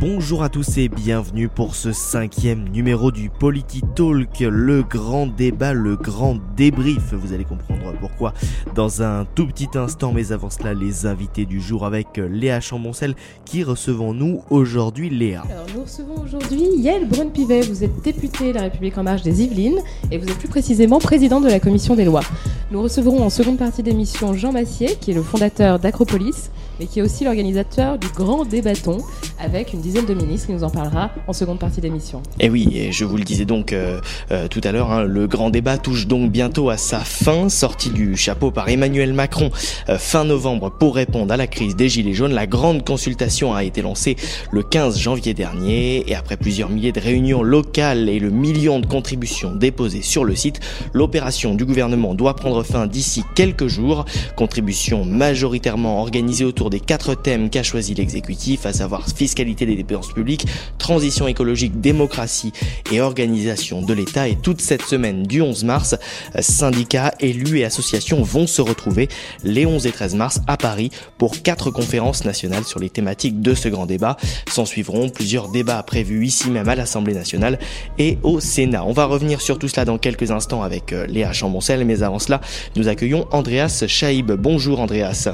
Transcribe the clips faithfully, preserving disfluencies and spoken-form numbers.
Bonjour à tous et bienvenue pour ce cinquième numéro du Polititalk, le grand débat, le grand débrief. Vous allez comprendre pourquoi dans un tout petit instant, mais avant cela, les invités du jour avec Léa Chamboncel. Qui recevons-nous aujourd'hui, Léa ? Alors, nous recevons aujourd'hui Yaël Braun-Pivet. Vous êtes député de la République en marche des Yvelines et vous êtes plus précisément président de la Commission des Lois. Nous recevrons en seconde partie d'émission Jean Massiet, qui est le fondateur d'Acropolis, mais qui est aussi l'organisateur du Grand Débaton, avec une dizaine de ministres, qui nous en parlera en seconde partie d'émission. Et oui, et je vous le disais donc euh, euh, tout à l'heure, hein, le Grand Débat touche donc bientôt à sa fin, sorti du chapeau par Emmanuel Macron euh, fin novembre pour répondre à la crise des Gilets jaunes. La grande consultation a été lancée le quinze janvier dernier, et après plusieurs milliers de réunions locales et le million de contributions déposées sur le site, l'opération du gouvernement doit prendre fin d'ici quelques jours. Contributions majoritairement organisées autour des quatre thèmes qu'a choisi l'exécutif, à savoir fiscalité des dépenses publiques, transition écologique, démocratie et organisation de l'État. Et toute cette semaine du onze mars, syndicats, élus et associations vont se retrouver les onze et treize mars à Paris pour quatre conférences nationales sur les thématiques de ce grand débat. S'en suivront plusieurs débats prévus ici même à l'Assemblée nationale et au Sénat. On va revenir sur tout cela dans quelques instants avec Léa Chamboncel, mais avant cela, nous accueillons Andreas Chaib. Bonjour Andreas.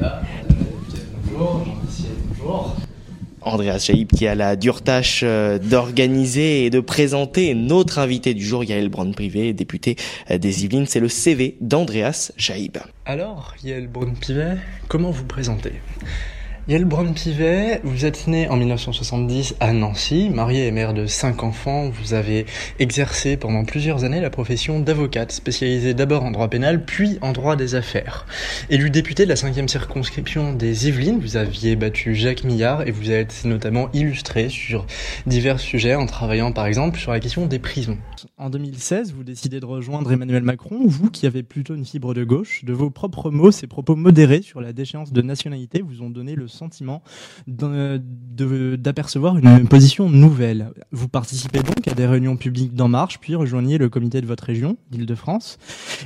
Bonjour, bonjour. Andreas Chaib qui a la dure tâche d'organiser et de présenter notre invité du jour, Yaël Braun-Pivet, député des Yvelines. C'est le C V d'Andreas Chaib. Alors, Yaël Braun-Pivet, comment vous présenter ? Yaël Braun-Pivet, vous êtes né en dix-neuf cent soixante-dix à Nancy, marié et mère de cinq enfants. Vous avez exercé pendant plusieurs années la profession d'avocate, spécialisée d'abord en droit pénal, puis en droit des affaires. Élu député de la cinquième circonscription des Yvelines, vous aviez battu Jacques Millard et vous êtes notamment illustré sur divers sujets en travaillant par exemple sur la question des prisons. En deux mille seize, vous décidez de rejoindre Emmanuel Macron, vous qui avez plutôt une fibre de gauche. De vos propres mots, ses propos modérés sur la déchéance de nationalité vous ont donné le sentiment de, de, d'apercevoir une position nouvelle. Vous participez donc à des réunions publiques d'En Marche, puis rejoignez le comité de votre région, Île-de-France.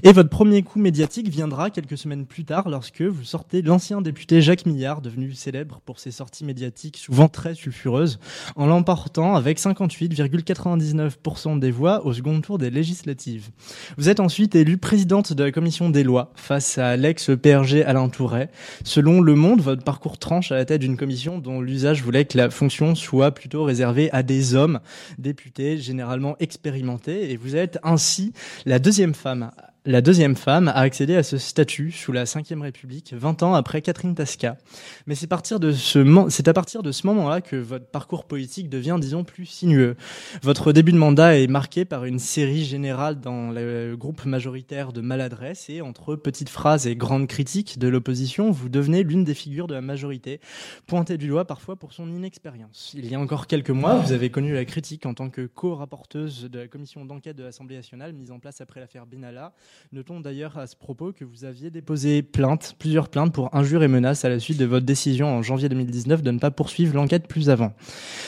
Et votre premier coup médiatique viendra quelques semaines plus tard lorsque vous sortez l'ancien député Jacques Millard, devenu célèbre pour ses sorties médiatiques souvent très sulfureuses, en l'emportant avec cinquante-huit virgule quatre-vingt-dix-neuf pour cent des voix au second tour des législatives. Vous êtes ensuite élue présidente de la Commission des Lois face à l'ex-P R G Alain Touré. Selon Le Monde, votre parcours tranche à la tête d'une commission dont l'usage voulait que la fonction soit plutôt réservée à des hommes députés généralement expérimentés, et vous êtes ainsi la deuxième femme La deuxième femme a accédé à ce statut sous la cinquième République, vingt ans après Catherine Tasca. Mais c'est, partir de ce man- c'est à partir de ce moment-là que votre parcours politique devient, disons, plus sinueux. Votre début de mandat est marqué par une série générale dans le groupe majoritaire de maladresse, et entre petites phrases et grandes critiques de l'opposition, vous devenez l'une des figures de la majorité, pointée du doigt parfois pour son inexpérience. Il y a encore quelques mois, vous avez connu la critique en tant que co-rapporteuse de la commission d'enquête de l'Assemblée nationale mise en place après l'affaire Benalla. Notons d'ailleurs à ce propos que vous aviez déposé plainte, plusieurs plaintes pour injures et menaces à la suite de votre décision en janvier deux mille dix-neuf de ne pas poursuivre l'enquête plus avant.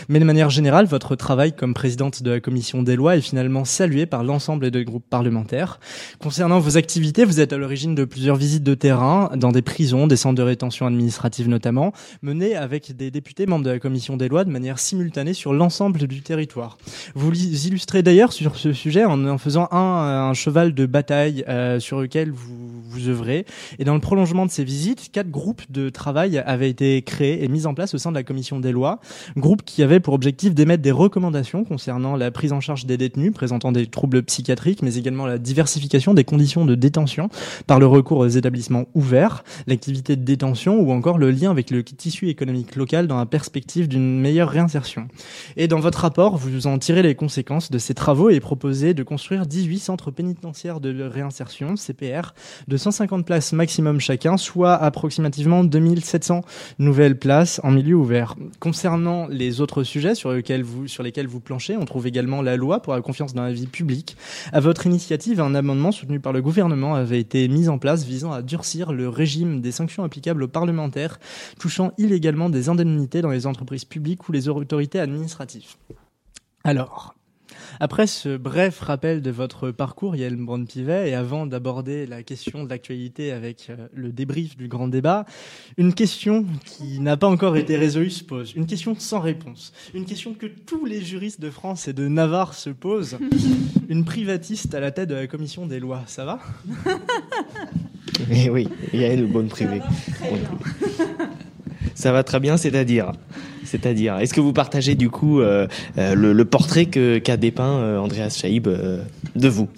Mais de manière générale, votre travail comme présidente de la Commission des lois est finalement salué par l'ensemble des groupes parlementaires. Concernant vos activités, vous êtes à l'origine de plusieurs visites de terrain dans des prisons, des centres de rétention administrative notamment, menées avec des députés membres de la Commission des lois de manière simultanée sur l'ensemble du territoire. Vous illustrez d'ailleurs sur ce sujet en en faisant un, un cheval de bataille Euh, sur lequel vous, vous œuvrez. Et dans le prolongement de ces visites, quatre groupes de travail avaient été créés et mis en place au sein de la Commission des lois, groupes qui avaient pour objectif d'émettre des recommandations concernant la prise en charge des détenus présentant des troubles psychiatriques, mais également la diversification des conditions de détention par le recours aux établissements ouverts, l'activité de détention ou encore le lien avec le tissu économique local dans la perspective d'une meilleure réinsertion. Et dans votre rapport, vous en tirez les conséquences de ces travaux et proposez de construire dix-huit centres pénitentiaires de réinsertion Insertion, C P R, de cent cinquante places maximum chacun, soit approximativement deux mille sept cents nouvelles places en milieu ouvert. Concernant les autres sujets sur lesquels vous, sur lesquels vous planchez, on trouve également la loi pour la confiance dans la vie publique. À votre initiative, un amendement soutenu par le gouvernement avait été mis en place visant à durcir le régime des sanctions applicables aux parlementaires, touchant illégalement des indemnités dans les entreprises publiques ou les autorités administratives. Alors, Après ce bref rappel de votre parcours, Yaël Braun-Pivet, et avant d'aborder la question de l'actualité avec le débrief du grand débat, une question qui n'a pas encore été résolue se pose, une question sans réponse, une question que tous les juristes de France et de Navarre se posent, une privatiste à la tête de la Commission des Lois, ça va ? Eh oui, Yaël Braun-Pivet. Ça va très bien, c'est-à-dire, c'est-à-dire, est-ce que vous partagez du coup euh, euh, le, le portrait que, qu'a dépeint euh, Andreas Chaib euh, de vous ?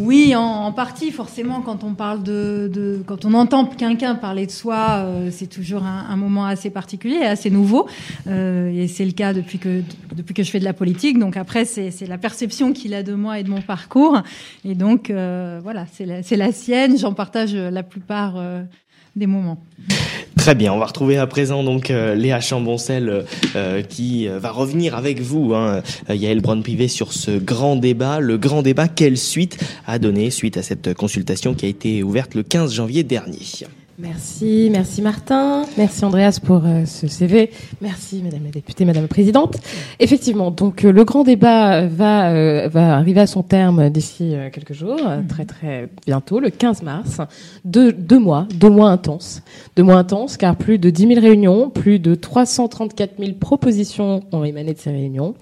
Oui, en, en partie, forcément, quand on parle de, de, quand on entend quelqu'un parler de soi, euh, c'est toujours un, un moment assez particulier, assez nouveau, euh, et c'est le cas depuis que depuis que je fais de la politique. Donc après, c'est, c'est la perception qu'il a de moi et de mon parcours, et donc euh, voilà, c'est la, c'est la sienne. J'en partage la plupart. Euh, des moments. Très bien, on va retrouver à présent donc euh, Léa Chamboncel euh, qui euh, va revenir avec vous, hein, Yaël Braun-Pivet, sur ce grand débat. Le grand débat, quelle suite a donné suite à cette consultation qui a été ouverte le quinze janvier dernier. Merci, merci Martin, merci Andreas pour euh, ce C V, merci Madame la députée, Madame la présidente. Effectivement, donc euh, le grand débat va euh, va arriver à son terme d'ici euh, quelques jours, euh, très très bientôt, le quinze mars, deux deux mois, deux mois intenses, deux mois intenses, car plus de dix mille réunions, plus de trois cent trente-quatre mille propositions ont émané de ces réunions.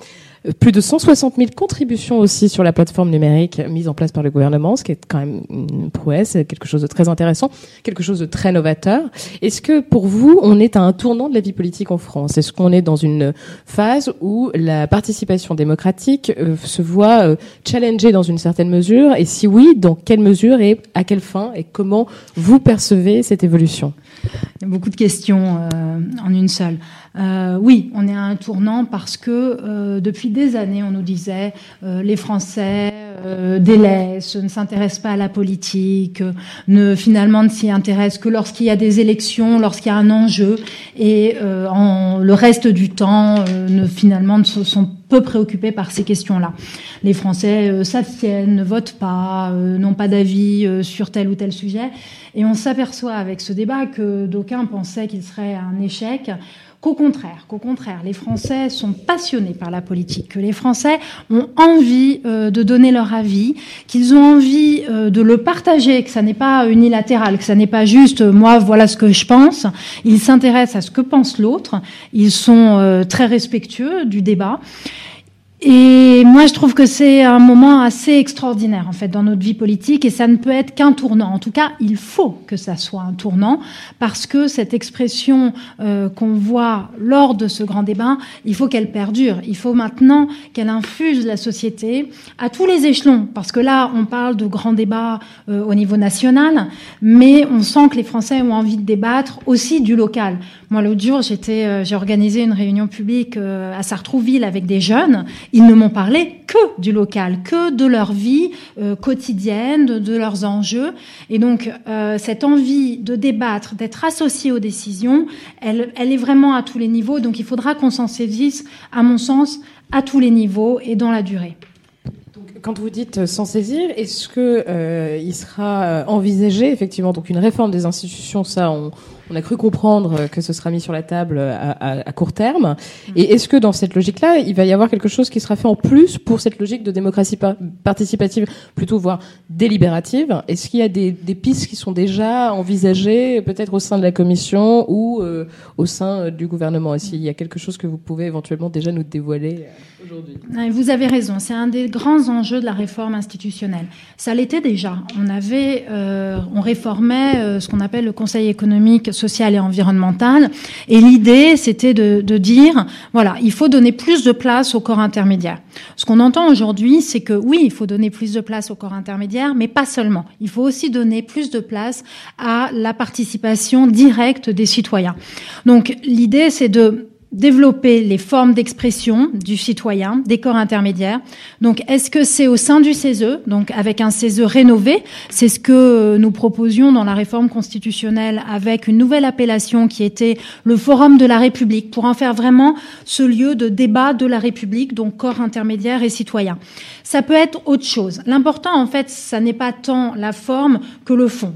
Plus de cent soixante mille contributions aussi sur la plateforme numérique mise en place par le gouvernement, ce qui est quand même une prouesse, quelque chose de très intéressant, quelque chose de très novateur. Est-ce que pour vous, on est à un tournant de la vie politique en France ? Est-ce qu'on est dans une phase où la participation démocratique euh, se voit euh, challengée dans une certaine mesure ? Et si oui, dans quelle mesure et à quelle fin ? Et comment vous percevez cette évolution ? Il y a beaucoup de questions euh, en une seule. Euh, oui, on est à un tournant parce que euh, depuis des années, on nous disait euh, les Français euh, délaissent, ne s'intéressent pas à la politique, euh, ne finalement ne s'y intéressent que lorsqu'il y a des élections, lorsqu'il y a un enjeu, et euh, en, le reste du temps, euh, ne, finalement, ne sont pas peu préoccupés par ces questions-là. Les Français euh, s'abstiennent, ne votent pas, euh, n'ont pas d'avis euh, sur tel ou tel sujet. Et on s'aperçoit avec ce débat que d'aucuns pensaient qu'il serait un échec, qu'au contraire, qu'au contraire, les Français sont passionnés par la politique, que les Français ont envie euh, de donner leur avis, qu'ils ont envie euh, de le partager, que ça n'est pas unilatéral, que ça n'est pas juste euh, « moi, voilà ce que je pense ». Ils s'intéressent à ce que pense l'autre, ils sont euh, très respectueux du débat. Et moi, je trouve que c'est un moment assez extraordinaire, en fait, dans notre vie politique, et ça ne peut être qu'un tournant. En tout cas, il faut que ça soit un tournant, parce que cette expression euh, qu'on voit lors de ce grand débat, il faut qu'elle perdure. Il faut maintenant qu'elle infuse la société à tous les échelons, parce que là, on parle de grand débat euh, au niveau national, mais on sent que les Français ont envie de débattre aussi du local. Moi, l'autre jour, j'étais, euh, j'ai organisé une réunion publique euh, à Sartrouville avec des jeunes. Ils ne m'ont parlé que du local, que de leur vie euh, quotidienne, de, de leurs enjeux. Et donc, euh, cette envie de débattre, d'être associé aux décisions, elle, elle est vraiment à tous les niveaux. Donc, il faudra qu'on s'en saisisse, à mon sens, à tous les niveaux et dans la durée. Quand vous dites s'en saisir, est-ce que euh, il sera envisagé effectivement donc une réforme des institutions ? Ça, on, on a cru comprendre que ce sera mis sur la table à, à, à court terme. Et est-ce que dans cette logique-là, il va y avoir quelque chose qui sera fait en plus pour cette logique de démocratie par- participative, plutôt voire délibérative ? Est-ce qu'il y a des, des pistes qui sont déjà envisagées, peut-être au sein de la Commission ou euh, au sein du gouvernement ? Est-ce qu'il y a quelque chose que vous pouvez éventuellement déjà nous dévoiler aujourd'hui ? Vous avez raison, c'est un des grands enjeux de la réforme institutionnelle. Ça l'était déjà. On avait, euh, on réformait euh, ce qu'on appelle le Conseil économique, social et environnemental. Et l'idée, c'était de, de dire, voilà, il faut donner plus de place au corps intermédiaire. Ce qu'on entend aujourd'hui, c'est que oui, il faut donner plus de place au corps intermédiaire, mais pas seulement. Il faut aussi donner plus de place à la participation directe des citoyens. Donc, l'idée, c'est de développer les formes d'expression du citoyen, des corps intermédiaires. Donc, est-ce que c'est au sein du C E S E, donc avec un C E S E rénové ? C'est ce que nous proposions dans la réforme constitutionnelle avec une nouvelle appellation qui était le Forum de la République, pour en faire vraiment ce lieu de débat de la République, donc corps intermédiaire et citoyen. Ça peut être autre chose. L'important, en fait, ça n'est pas tant la forme que le fond.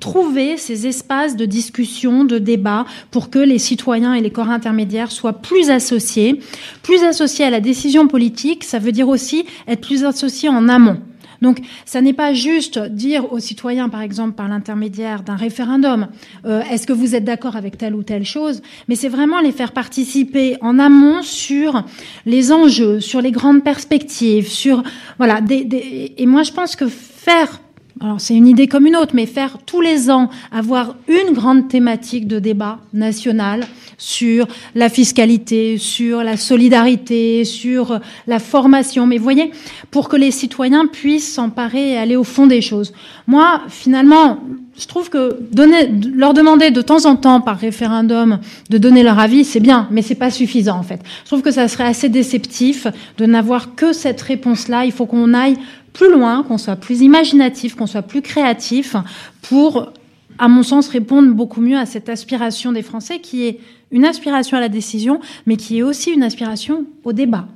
trouver ces espaces de discussion, de débat, pour que les citoyens et les corps intermédiaires soient plus associés. Plus associés à la décision politique, ça veut dire aussi être plus associés en amont. Donc, ça n'est pas juste dire aux citoyens, par exemple, par l'intermédiaire d'un référendum, euh, est-ce que vous êtes d'accord avec telle ou telle chose, mais c'est vraiment les faire participer en amont sur les enjeux, sur les grandes perspectives, sur, voilà, des, des, et moi, je pense que faire, alors c'est une idée comme une autre, mais faire tous les ans avoir une grande thématique de débat national sur la fiscalité, sur la solidarité, sur la formation. Mais vous voyez, pour que les citoyens puissent s'emparer et aller au fond des choses. Moi, finalement, je trouve que donner, leur demander de temps en temps par référendum de donner leur avis, c'est bien, mais c'est pas suffisant en fait. Je trouve que ça serait assez déceptif de n'avoir que cette réponse-là. Il faut qu'on aille plus loin, qu'on soit plus imaginatif, qu'on soit plus créatif pour, à mon sens, répondre beaucoup mieux à cette aspiration des Français qui est une aspiration à la décision, mais qui est aussi une aspiration au débat.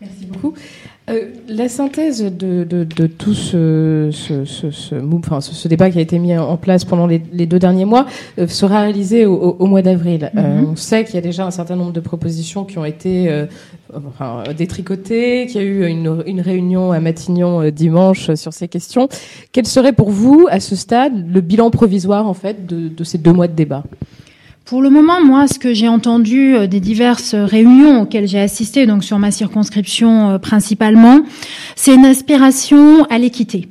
Merci beaucoup. Euh, la synthèse de, de, de tout ce, ce, ce, ce, enfin, ce, ce débat qui a été mis en place pendant les, les deux derniers mois euh, sera réalisée au, au, au mois d'avril. Mm-hmm. Euh, on sait qu'il y a déjà un certain nombre de propositions qui ont été euh, enfin, détricotées, qu'il y a eu une, une réunion à Matignon euh, dimanche euh, sur ces questions. Quel serait pour vous, à ce stade, le bilan provisoire en fait, de, de ces deux mois de débat ? Pour le moment, moi, ce que j'ai entendu des diverses réunions auxquelles j'ai assisté, donc sur ma circonscription principalement, c'est une aspiration à l'équité.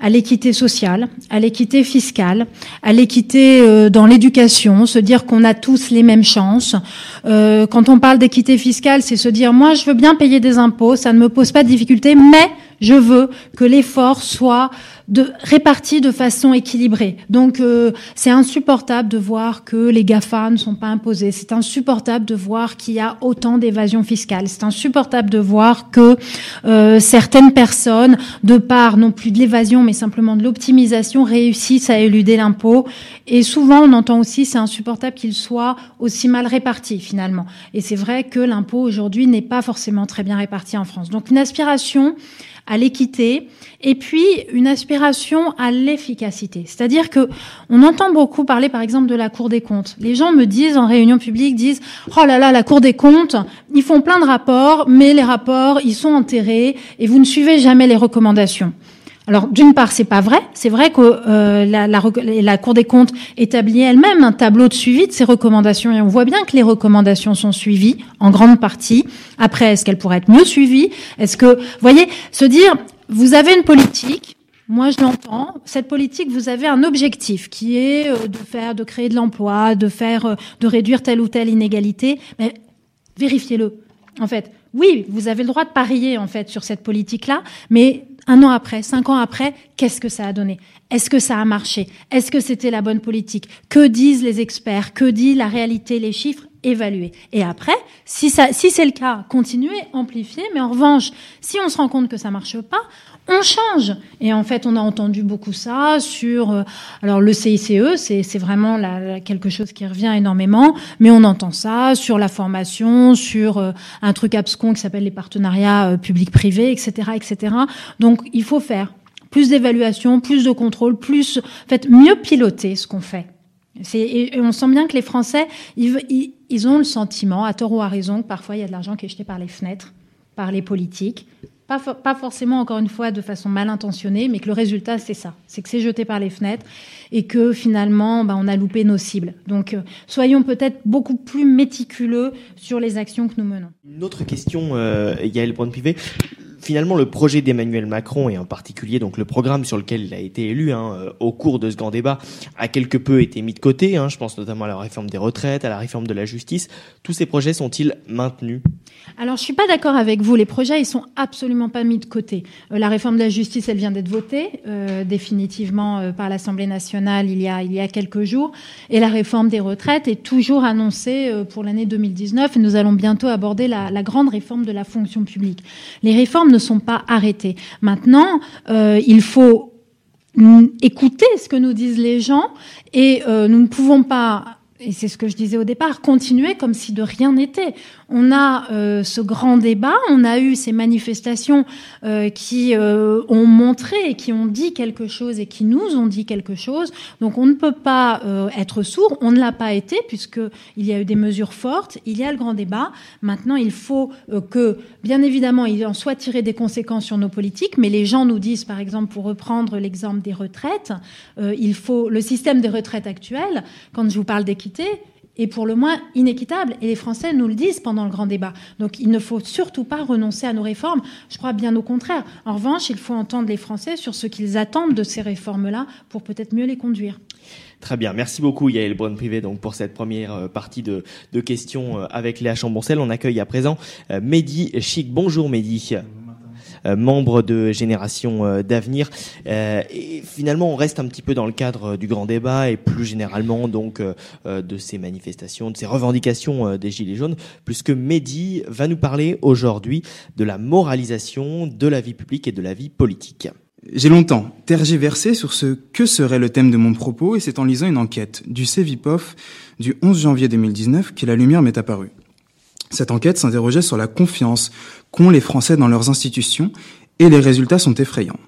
À l'équité sociale, à l'équité fiscale, à l'équité dans l'éducation, se dire qu'on a tous les mêmes chances. Euh, quand on parle d'équité fiscale, c'est se dire « moi, je veux bien payer des impôts, ça ne me pose pas de difficultés, mais je veux que l'effort soit de, réparti de façon équilibrée ». Donc, euh, c'est insupportable de voir que les GAFA ne sont pas imposés. C'est insupportable de voir qu'il y a autant d'évasion fiscale. C'est insupportable de voir que euh, certaines personnes, de part non plus de l'évasion, mais simplement de l'optimisation, réussissent à éluder l'impôt. Et souvent, on entend aussi, c'est insupportable qu'il soit aussi mal réparti, finalement. Et c'est vrai que l'impôt, aujourd'hui, n'est pas forcément très bien réparti en France. Donc, une aspiration à l'équité, et puis une aspiration à l'efficacité. C'est-à-dire que on entend beaucoup parler, par exemple, de la Cour des comptes. Les gens me disent, en réunion publique, disent « oh là là, la Cour des comptes, ils font plein de rapports, mais les rapports, ils sont enterrés, et vous ne suivez jamais les recommandations ». Alors, d'une part, c'est pas vrai. C'est vrai que euh, la, la, la Cour des comptes établit elle-même un tableau de suivi de ses recommandations. Et on voit bien que les recommandations sont suivies, en grande partie. Après, est-ce qu'elles pourraient être mieux suivies? Est-ce que... Vous voyez, se dire, vous avez une politique, moi je l'entends, cette politique, vous avez un objectif qui est euh, de faire, de créer de l'emploi, de faire, euh, de réduire telle ou telle inégalité. Mais vérifiez-le, en fait. Oui, vous avez le droit de parier, en fait, sur cette politique-là, mais... Un an après, cinq ans après, qu'est-ce que ça a donné? Est-ce que ça a marché? Est-ce que c'était la bonne politique? Que disent les experts? Que dit la réalité, les chiffres? Évaluer. Et après, si, ça, si c'est le cas, continuer, amplifier. Mais en revanche, si on se rend compte que ça marche pas, on change. Et en fait, on a entendu beaucoup ça sur... Euh, alors, le C I C E, c'est, c'est vraiment la, la, quelque chose qui revient énormément. Mais on entend ça sur la formation, sur euh, un truc abscon qui s'appelle les partenariats euh, publics-privés, et cetera, et cetera. Donc, il faut faire plus d'évaluation, plus de contrôle, plus... En fait, mieux piloter ce qu'on fait. C'est, et on sent bien que les Français, ils, ils, ils ont le sentiment, à tort ou à raison, que parfois il y a de l'argent qui est jeté par les fenêtres, par les politiques. Pas, for- pas forcément, encore une fois, de façon mal intentionnée, mais que le résultat, c'est ça. C'est que c'est jeté par les fenêtres et que, finalement, bah, on a loupé nos cibles. Donc, euh, soyons peut-être beaucoup plus méticuleux sur les actions que nous menons. Une autre question, euh, Yaël Braun-Pivet. Finalement, le projet d'Emmanuel Macron, et en particulier donc le programme sur lequel il a été élu hein, au cours de ce grand débat, a quelque peu été mis de côté. Hein, je pense notamment à la réforme des retraites, à la réforme de la justice. Tous ces projets sont-ils maintenus? Alors, je suis pas d'accord avec vous. Les projets, ils sont absolument pas mis de côté. Euh, la réforme de la justice, elle vient d'être votée euh, définitivement euh, par l'Assemblée nationale il y a il y a quelques jours. Et la réforme des retraites est toujours annoncée euh, pour l'année deux mille dix-neuf. Et nous allons bientôt aborder la, la grande réforme de la fonction publique. Les réformes ne sont pas arrêtées. Maintenant, euh, il faut n- écouter ce que nous disent les gens et euh, nous ne pouvons pas et c'est ce que je disais au départ, continuer comme si de rien n'était. On a euh, ce grand débat, on a eu ces manifestations euh, qui euh, ont montré et qui ont dit quelque chose et qui nous ont dit quelque chose. Donc on ne peut pas euh, être sourd, on ne l'a pas été puisqu'il y a eu des mesures fortes, il y a le grand débat. Maintenant, il faut euh, que, bien évidemment, il en soit tiré des conséquences sur nos politiques, mais les gens nous disent, par exemple, pour reprendre l'exemple des retraites, euh, il faut le système des retraites actuel, quand je vous parle d'équilibre, et pour le moins inéquitable. Et les Français nous le disent pendant le grand débat. Donc il ne faut surtout pas renoncer à nos réformes. Je crois bien au contraire. En revanche, il faut entendre les Français sur ce qu'ils attendent de ces réformes-là pour peut-être mieux les conduire. Très bien. Merci beaucoup, Yaël Braun-Pivet, donc pour cette première partie de, de questions avec Léa Chamboncel. On accueille à présent Mehdi Chikh. Bonjour Mehdi. Membre de Génération d'Avenir. Et finalement, on reste un petit peu dans le cadre du grand débat et plus généralement donc de ces manifestations, de ces revendications des Gilets jaunes, puisque Mehdi va nous parler aujourd'hui de la moralisation de la vie publique et de la vie politique. J'ai longtemps tergiversé sur ce que serait le thème de mon propos et c'est en lisant une enquête du Cevipof du onze janvier deux mille dix-neuf que la lumière m'est apparue. Cette enquête s'interrogeait sur la confiance qu'ont les Français dans leurs institutions et les résultats sont effrayants.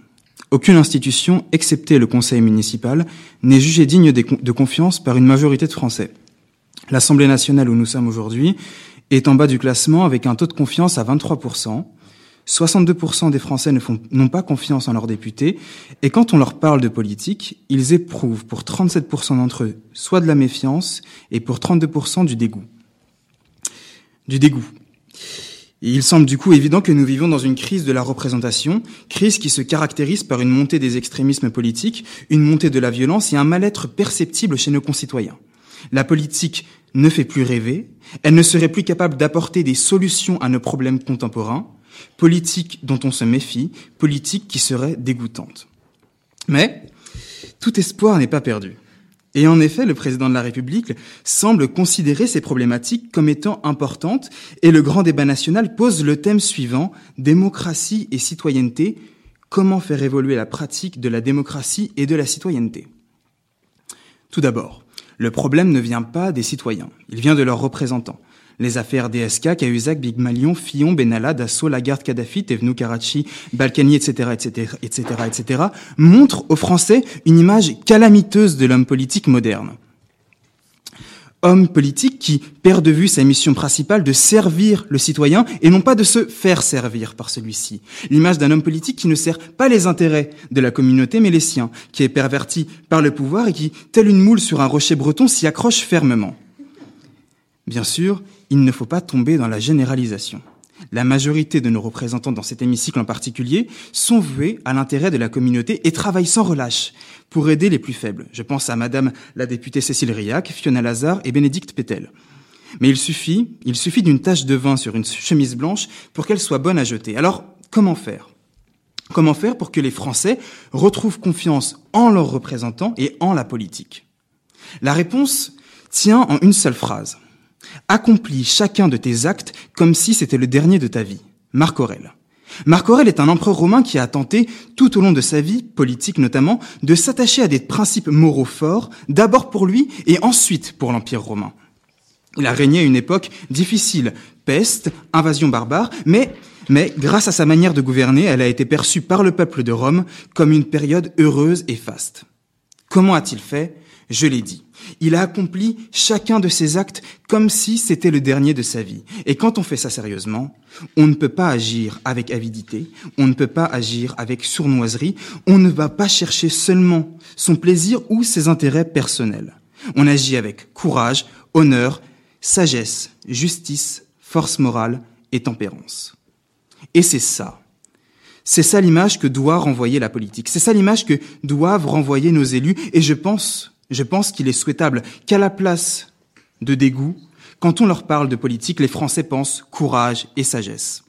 Aucune institution, excepté le conseil municipal, n'est jugée digne de confiance par une majorité de Français. L'Assemblée nationale où nous sommes aujourd'hui est en bas du classement avec un taux de confiance à vingt-trois pour cent. soixante-deux pour cent des Français ne font, n'ont pas confiance en leurs députés et quand on leur parle de politique, ils éprouvent pour trente-sept pour cent d'entre eux soit de la méfiance et pour trente-deux pour cent du dégoût. Du dégoût. Il semble du coup évident que nous vivons dans une crise de la représentation, crise qui se caractérise par une montée des extrémismes politiques, une montée de la violence et un mal-être perceptible chez nos concitoyens. La politique ne fait plus rêver, elle ne serait plus capable d'apporter des solutions à nos problèmes contemporains, politique dont on se méfie, politique qui serait dégoûtante. Mais tout espoir n'est pas perdu. Et en effet, le président de la République semble considérer ces problématiques comme étant importantes et le grand débat national pose le thème suivant, démocratie et citoyenneté, comment faire évoluer la pratique de la démocratie et de la citoyenneté. Tout d'abord, le problème ne vient pas des citoyens, il vient de leurs représentants. Les affaires D S K, Cahuzac, Bigmalion, Fillon, Benalla, Dassault, Lagarde, Kadhafi, Tevnou, Karachi, Balkany, et cetera, et cetera, et cetera, et cetera, montrent aux Français une image calamiteuse de l'homme politique moderne. Homme politique qui perd de vue sa mission principale de servir le citoyen et non pas de se faire servir par celui-ci. L'image d'un homme politique qui ne sert pas les intérêts de la communauté mais les siens, qui est perverti par le pouvoir et qui, telle une moule sur un rocher breton, s'y accroche fermement. Bien sûr, il ne faut pas tomber dans la généralisation. La majorité de nos représentants dans cet hémicycle en particulier sont voués à l'intérêt de la communauté et travaillent sans relâche pour aider les plus faibles. Je pense à madame la députée Cécile Riac, Fiona Lazare et Bénédicte Pétel. Mais il suffit, il suffit d'une tache de vin sur une chemise blanche pour qu'elle soit bonne à jeter. Alors, comment faire ? Comment faire pour que les Français retrouvent confiance en leurs représentants et en la politique ? La réponse tient en une seule phrase. Accomplis chacun de tes actes comme si c'était le dernier de ta vie. Marc Aurèle. Marc Aurèle est un empereur romain qui a tenté, tout au long de sa vie, politique notamment, de s'attacher à des principes moraux forts, d'abord pour lui et ensuite pour l'Empire romain. Il a régné à une époque difficile, peste, invasion barbare, mais, mais grâce à sa manière de gouverner, elle a été perçue par le peuple de Rome comme une période heureuse et faste. Comment a-t-il fait ? Je l'ai dit. Il a accompli chacun de ses actes comme si c'était le dernier de sa vie. Et quand on fait ça sérieusement, on ne peut pas agir avec avidité, on ne peut pas agir avec sournoiserie, on ne va pas chercher seulement son plaisir ou ses intérêts personnels. On agit avec courage, honneur, sagesse, justice, force morale et tempérance. Et c'est ça. C'est ça l'image que doit renvoyer la politique. C'est ça l'image que doivent renvoyer nos élus. Et je pense... Je pense qu'il est souhaitable qu'à la place de dégoût, quand on leur parle de politique, les Français pensent courage et sagesse.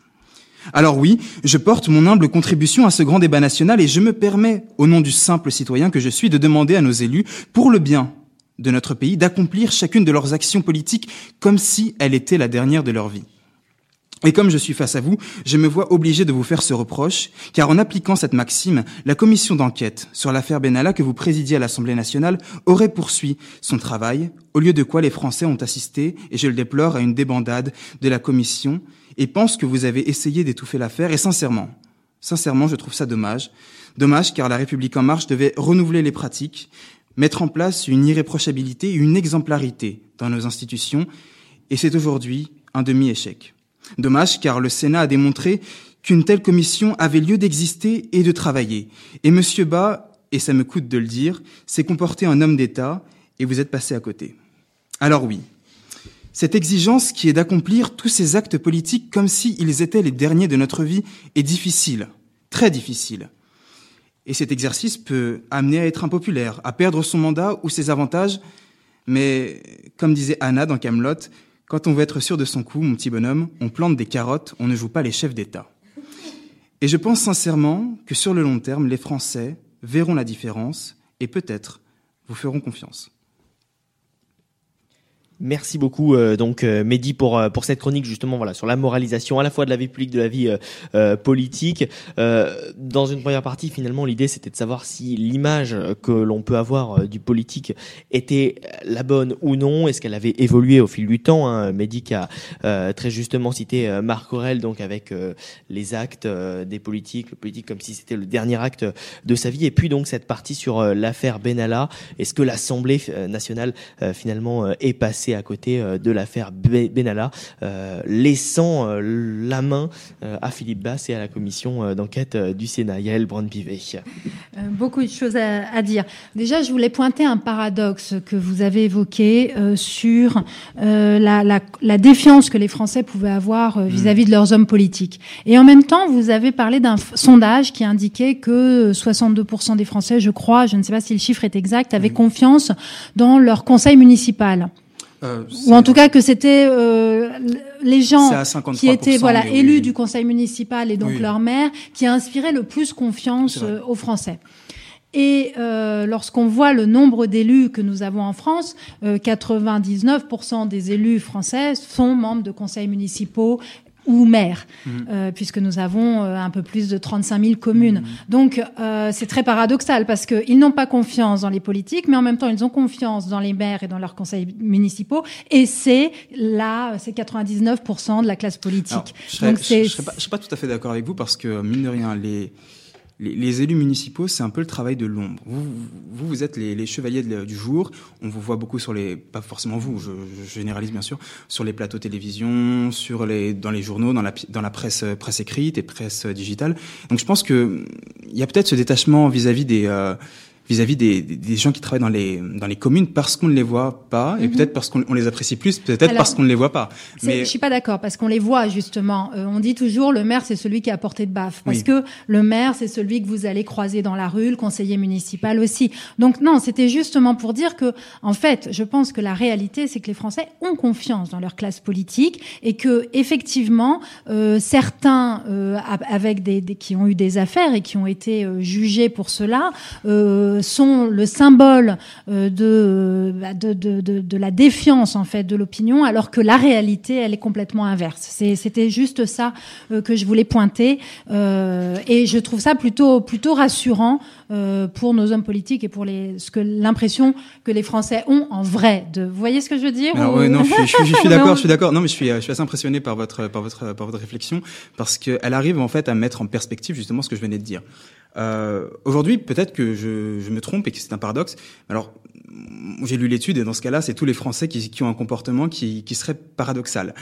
Alors oui, je porte mon humble contribution à ce grand débat national et je me permets, au nom du simple citoyen que je suis, de demander à nos élus, pour le bien de notre pays, d'accomplir chacune de leurs actions politiques comme si elle était la dernière de leur vie. Et comme je suis face à vous, je me vois obligé de vous faire ce reproche, car en appliquant cette maxime, la commission d'enquête sur l'affaire Benalla que vous présidiez à l'Assemblée nationale aurait poursuivi son travail, au lieu de quoi les Français ont assisté, et je le déplore, à une débandade de la commission, et pensent que vous avez essayé d'étouffer l'affaire, et sincèrement, sincèrement, je trouve ça dommage. Dommage, car la République en marche devait renouveler les pratiques, mettre en place une irréprochabilité, une exemplarité dans nos institutions, et c'est aujourd'hui un demi-échec. Dommage, car le Sénat a démontré qu'une telle commission avait lieu d'exister et de travailler. Et M. Bas, et ça me coûte de le dire, s'est comporté en homme d'État et vous êtes passé à côté. Alors oui, cette exigence qui est d'accomplir tous ces actes politiques comme s'ils étaient les derniers de notre vie est difficile, très difficile. Et cet exercice peut amener à être impopulaire, à perdre son mandat ou ses avantages. Mais comme disait Anna dans Kaamelott, quand on veut être sûr de son coup, mon petit bonhomme, on plante des carottes, on ne joue pas les chefs d'État. Et je pense sincèrement que sur le long terme, les Français verront la différence et peut-être vous feront confiance. Merci beaucoup euh, donc euh, Mehdi pour euh, pour cette chronique justement voilà sur la moralisation à la fois de la vie publique de la vie euh, euh, politique. Euh, dans une première partie finalement l'idée c'était de savoir si l'image que l'on peut avoir euh, du politique était la bonne ou non, est-ce qu'elle avait évolué au fil du temps hein. Mehdi qui a euh, très justement cité euh, Marc Aurèle donc avec euh, les actes euh, des politiques, le politique comme si c'était le dernier acte de sa vie et puis donc cette partie sur euh, l'affaire Benalla, est-ce que l'Assemblée nationale euh, finalement euh, est passée à côté de l'affaire Benalla, euh, laissant euh, la main euh, à Philippe Bas et à la commission euh, d'enquête euh, du Sénat. Yaël Braun-Pivet. Euh, beaucoup de choses à, à dire. Déjà, je voulais pointer un paradoxe que vous avez évoqué euh, sur euh, la, la, la défiance que les Français pouvaient avoir euh, vis-à-vis de leurs hommes politiques. Et en même temps, vous avez parlé d'un f- sondage qui indiquait que soixante-deux pour cent des Français, je crois, je ne sais pas si le chiffre est exact, avaient mmh. confiance dans leur conseil municipal. Euh, ou en tout cas que c'était euh, les gens qui étaient voilà oui, élus oui. du conseil municipal et donc oui. leur maire qui a inspiré le plus confiance euh, aux Français. Et euh, lorsqu'on voit le nombre d'élus que nous avons en France, euh, quatre-vingt-dix-neuf pour cent des élus français sont membres de conseils municipaux ou maires, mmh. euh, puisque nous avons euh, un peu plus de trente-cinq mille communes. Mmh. Donc, euh, c'est très paradoxal, parce qu'ils n'ont pas confiance dans les politiques, mais en même temps, ils ont confiance dans les maires et dans leurs conseils municipaux, et c'est là, c'est quatre-vingt-dix-neuf pour cent de la classe politique. Alors, je serais, Donc, c'est, je, je serais pas, je suis pas tout à fait d'accord avec vous, parce que, mine de rien, les... Les, les élus municipaux, c'est un peu le travail de l'ombre. Vous, vous, vous êtes les, les chevaliers de, du jour. On vous voit beaucoup sur les, pas forcément vous, je, je généralise bien sûr, sur les plateaux télévision, sur les, dans les journaux, dans la, dans la presse, presse écrite et presse digitale. Donc je pense que il y a peut-être ce détachement vis-à-vis des, euh, vis-à-vis des, des, des gens qui travaillent dans les, dans les communes parce qu'on ne les voit pas et mm-hmm. peut-être parce qu'on on les apprécie plus, peut-être Alors, parce qu'on ne les voit pas. Mais... Je suis pas d'accord parce qu'on les voit justement. Euh, on dit toujours le maire c'est celui qui est à portée de baffe parce oui. que le maire c'est celui que vous allez croiser dans la rue, le conseiller municipal aussi. Donc non, c'était justement pour dire que en fait, je pense que la réalité c'est que les Français ont confiance dans leur classe politique et que effectivement euh, certains euh, avec des, des qui ont eu des affaires et qui ont été euh, jugés pour cela euh, sont le symbole de, de, de, de, de la défiance en fait de l'opinion, alors que la réalité elle est complètement inverse. C'est, c'était juste ça que je voulais pointer euh, et je trouve ça plutôt, plutôt rassurant euh, pour nos hommes politiques et pour les, ce que, l'impression que les Français ont en vrai. De, vous voyez ce que je veux dire alors, ou... ouais, non, je, je, je, je suis d'accord, je suis d'accord. Non, mais je suis, je suis assez impressionné par votre, par votre, par votre réflexion parce qu'elle arrive en fait à mettre en perspective justement ce que je venais de dire. Euh, aujourd'hui, peut-être que je, je me trompe et que c'est un paradoxe. Alors, j'ai lu l'étude et dans ce cas-là, c'est tous les Français qui, qui ont un comportement qui, qui serait paradoxal.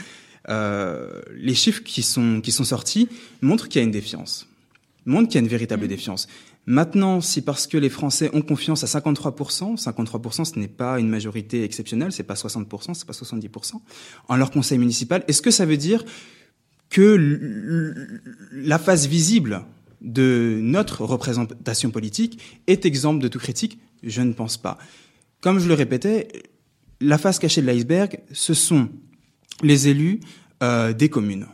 Euh, les chiffres qui sont, qui sont sortis montrent qu'il y a une défiance, montrent qu'il y a une véritable défiance. Maintenant, si parce que les Français ont confiance à cinquante-trois pour cent, cinquante-trois pour cent ce n'est pas une majorité exceptionnelle, c'est pas soixante pour cent, c'est pas soixante-dix pour cent, en leur conseil municipal, est-ce que ça veut dire que la face visible de notre représentation politique est exempte de toute critique? Je ne pense pas. Comme je le répétais, la face cachée de l'iceberg, ce sont les élus euh, des communes.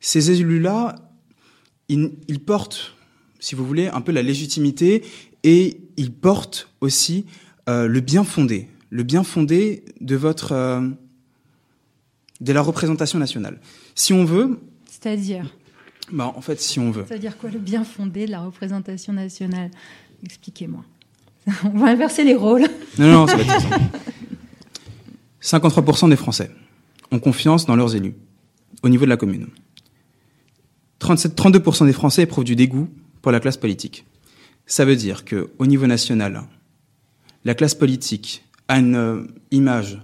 Ces élus-là, ils, ils portent, si vous voulez, un peu la légitimité et ils portent aussi euh, le bien fondé, le bien fondé de votre euh, de la représentation nationale. Si on veut... C'est-à-dire bah, en fait, si on veut... C'est-à-dire quoi, le bien fondé de la représentation nationale? Expliquez-moi. On va inverser les rôles. Non, non, non, ça va être ça. cinquante-trois pour cent des Français ont confiance dans leurs élus, au niveau de la commune. trente-sept, trente-deux pour cent des Français éprouvent du dégoût pour la classe politique. Ça veut dire qu'au niveau national, la classe politique a une euh, image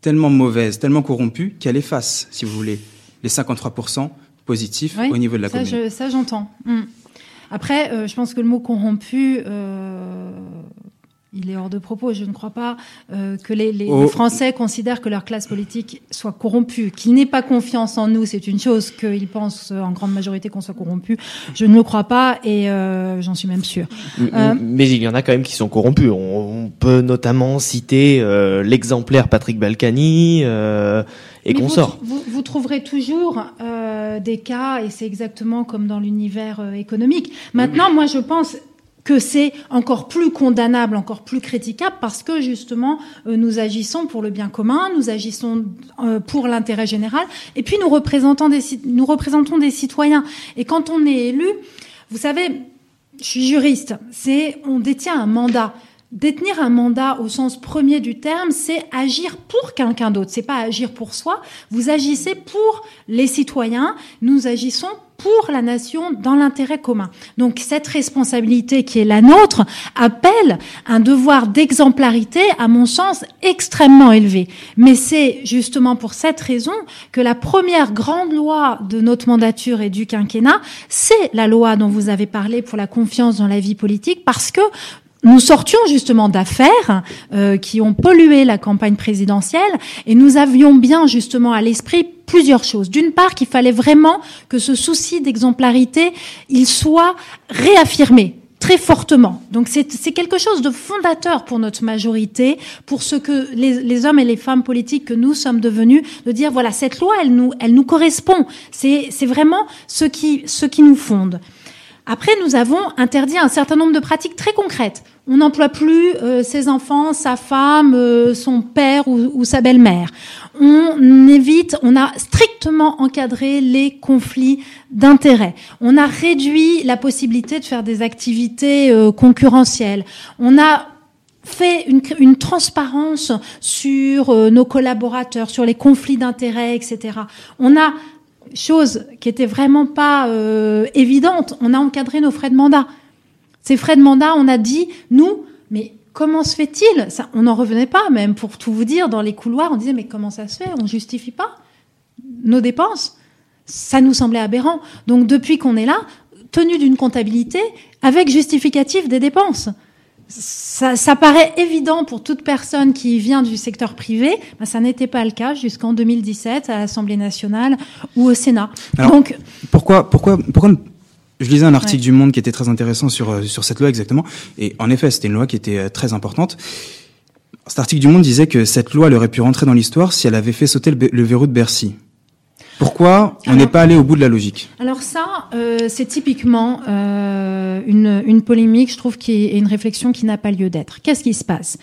tellement mauvaise, tellement corrompue, qu'elle efface, si vous voulez, les cinquante-trois pour cent positifs oui, au niveau de la ça commune. Je, ça, j'entends. Mmh. Après, euh, je pense que le mot corrompu, euh, il est hors de propos. Je ne crois pas euh, que les, les oh. Français considèrent que leur classe politique soit corrompue. Qu'ils n'aient pas confiance en nous, c'est une chose. Qu'ils pensent en grande majorité qu'on soit corrompu, je ne le crois pas et euh, j'en suis même sûre. Mais, euh, mais il y en a quand même qui sont corrompus. On, on peut notamment citer euh, l'exemplaire Patrick Balkany... Euh, Et qu'on vous, sort. Vous, vous trouverez toujours euh, des cas, et c'est exactement comme dans l'univers euh, économique. Maintenant, moi, je pense que c'est encore plus condamnable, encore plus critiquable, parce que, justement, euh, nous agissons pour le bien commun, nous agissons euh, pour l'intérêt général, et puis nous représentons des, nous représentons des citoyens. Et quand on est élu, vous savez, je suis juriste, c'est on détient un mandat. Détenir un mandat au sens premier du terme, c'est agir pour quelqu'un d'autre. C'est pas agir pour soi. Vous agissez pour les citoyens. Nous agissons pour la nation dans l'intérêt commun. Donc, cette responsabilité qui est la nôtre appelle un devoir d'exemplarité, à mon sens, extrêmement élevé. Mais c'est justement pour cette raison que la première grande loi de notre mandature et du quinquennat, c'est la loi dont vous avez parlé pour la confiance dans la vie politique, parce que nous sortions justement d'affaires euh, qui ont pollué la campagne présidentielle et nous avions bien justement à l'esprit plusieurs choses. D'une part, qu'il fallait vraiment que ce souci d'exemplarité, il soit réaffirmé très fortement. Donc c'est, c'est quelque chose de fondateur pour notre majorité, pour ce que les, les hommes et les femmes politiques que nous sommes devenus, de dire voilà, cette loi, elle nous, elle nous correspond. C'est, c'est vraiment ce qui, ce qui nous fonde. Après, nous avons interdit un certain nombre de pratiques très concrètes. On n'emploie plus euh, ses enfants, sa femme, euh, son père ou, ou sa belle-mère. On évite, on a strictement encadré les conflits d'intérêts. On a réduit la possibilité de faire des activités euh, concurrentielles. On a fait une, une transparence sur euh, nos collaborateurs, sur les conflits d'intérêts, et cetera. On a... chose qui était vraiment pas euh, évidente, on a encadré nos frais de mandat. Ces frais de mandat, on a dit, nous, mais comment se fait-il ? Ça, on n'en revenait pas même, pour tout vous dire, dans les couloirs, on disait, mais comment ça se fait ? On justifie pas nos dépenses ? Ça nous semblait aberrant. Donc depuis qu'on est là, tenue d'une comptabilité avec justificatif des dépenses. Ça, ça paraît évident pour toute personne qui vient du secteur privé. Ben, ça n'était pas le cas jusqu'en deux mille dix-sept à l'Assemblée nationale ou au Sénat. Alors, donc, pourquoi, pourquoi, pourquoi je lisais un article ouais. du Monde qui était très intéressant sur sur cette loi exactement. Et en effet, c'était une loi qui était très importante. Cet article du Monde disait que cette loi elle aurait pu rentrer dans l'histoire si elle avait fait sauter le, le verrou de Bercy. Pourquoi on n'est pas allé au bout de la logique ? Alors ça, euh, c'est typiquement euh, une, une polémique, je trouve, qui est une réflexion qui n'a pas lieu d'être. Qu'est-ce qui se passe ?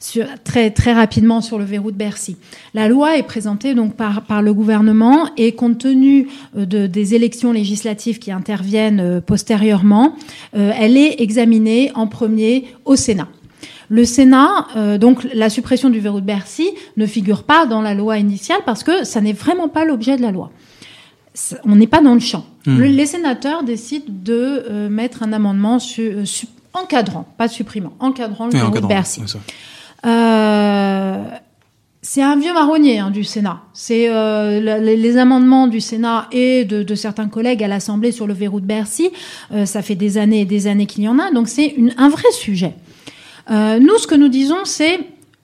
Sur, très, très rapidement sur le verrou de Bercy. La loi est présentée donc par, par le gouvernement et compte tenu de, des élections législatives qui interviennent postérieurement, euh, elle est examinée en premier au Sénat. Le Sénat, euh, donc la suppression du verrou de Bercy, ne figure pas dans la loi initiale parce que ça n'est vraiment pas l'objet de la loi. Ça, on n'est pas dans le champ. Mmh. Le, les sénateurs décident de euh, mettre un amendement su, su, encadrant, pas supprimant, encadrant le oui, verrou de Bercy. Oui, euh, c'est un vieux marronnier hein, du Sénat. C'est euh, le, les amendements du Sénat et de, de certains collègues à l'Assemblée sur le verrou de Bercy. Euh, ça fait des années et des années qu'il y en a, donc c'est une, un vrai sujet. Euh, nous, ce que nous disons, c'est,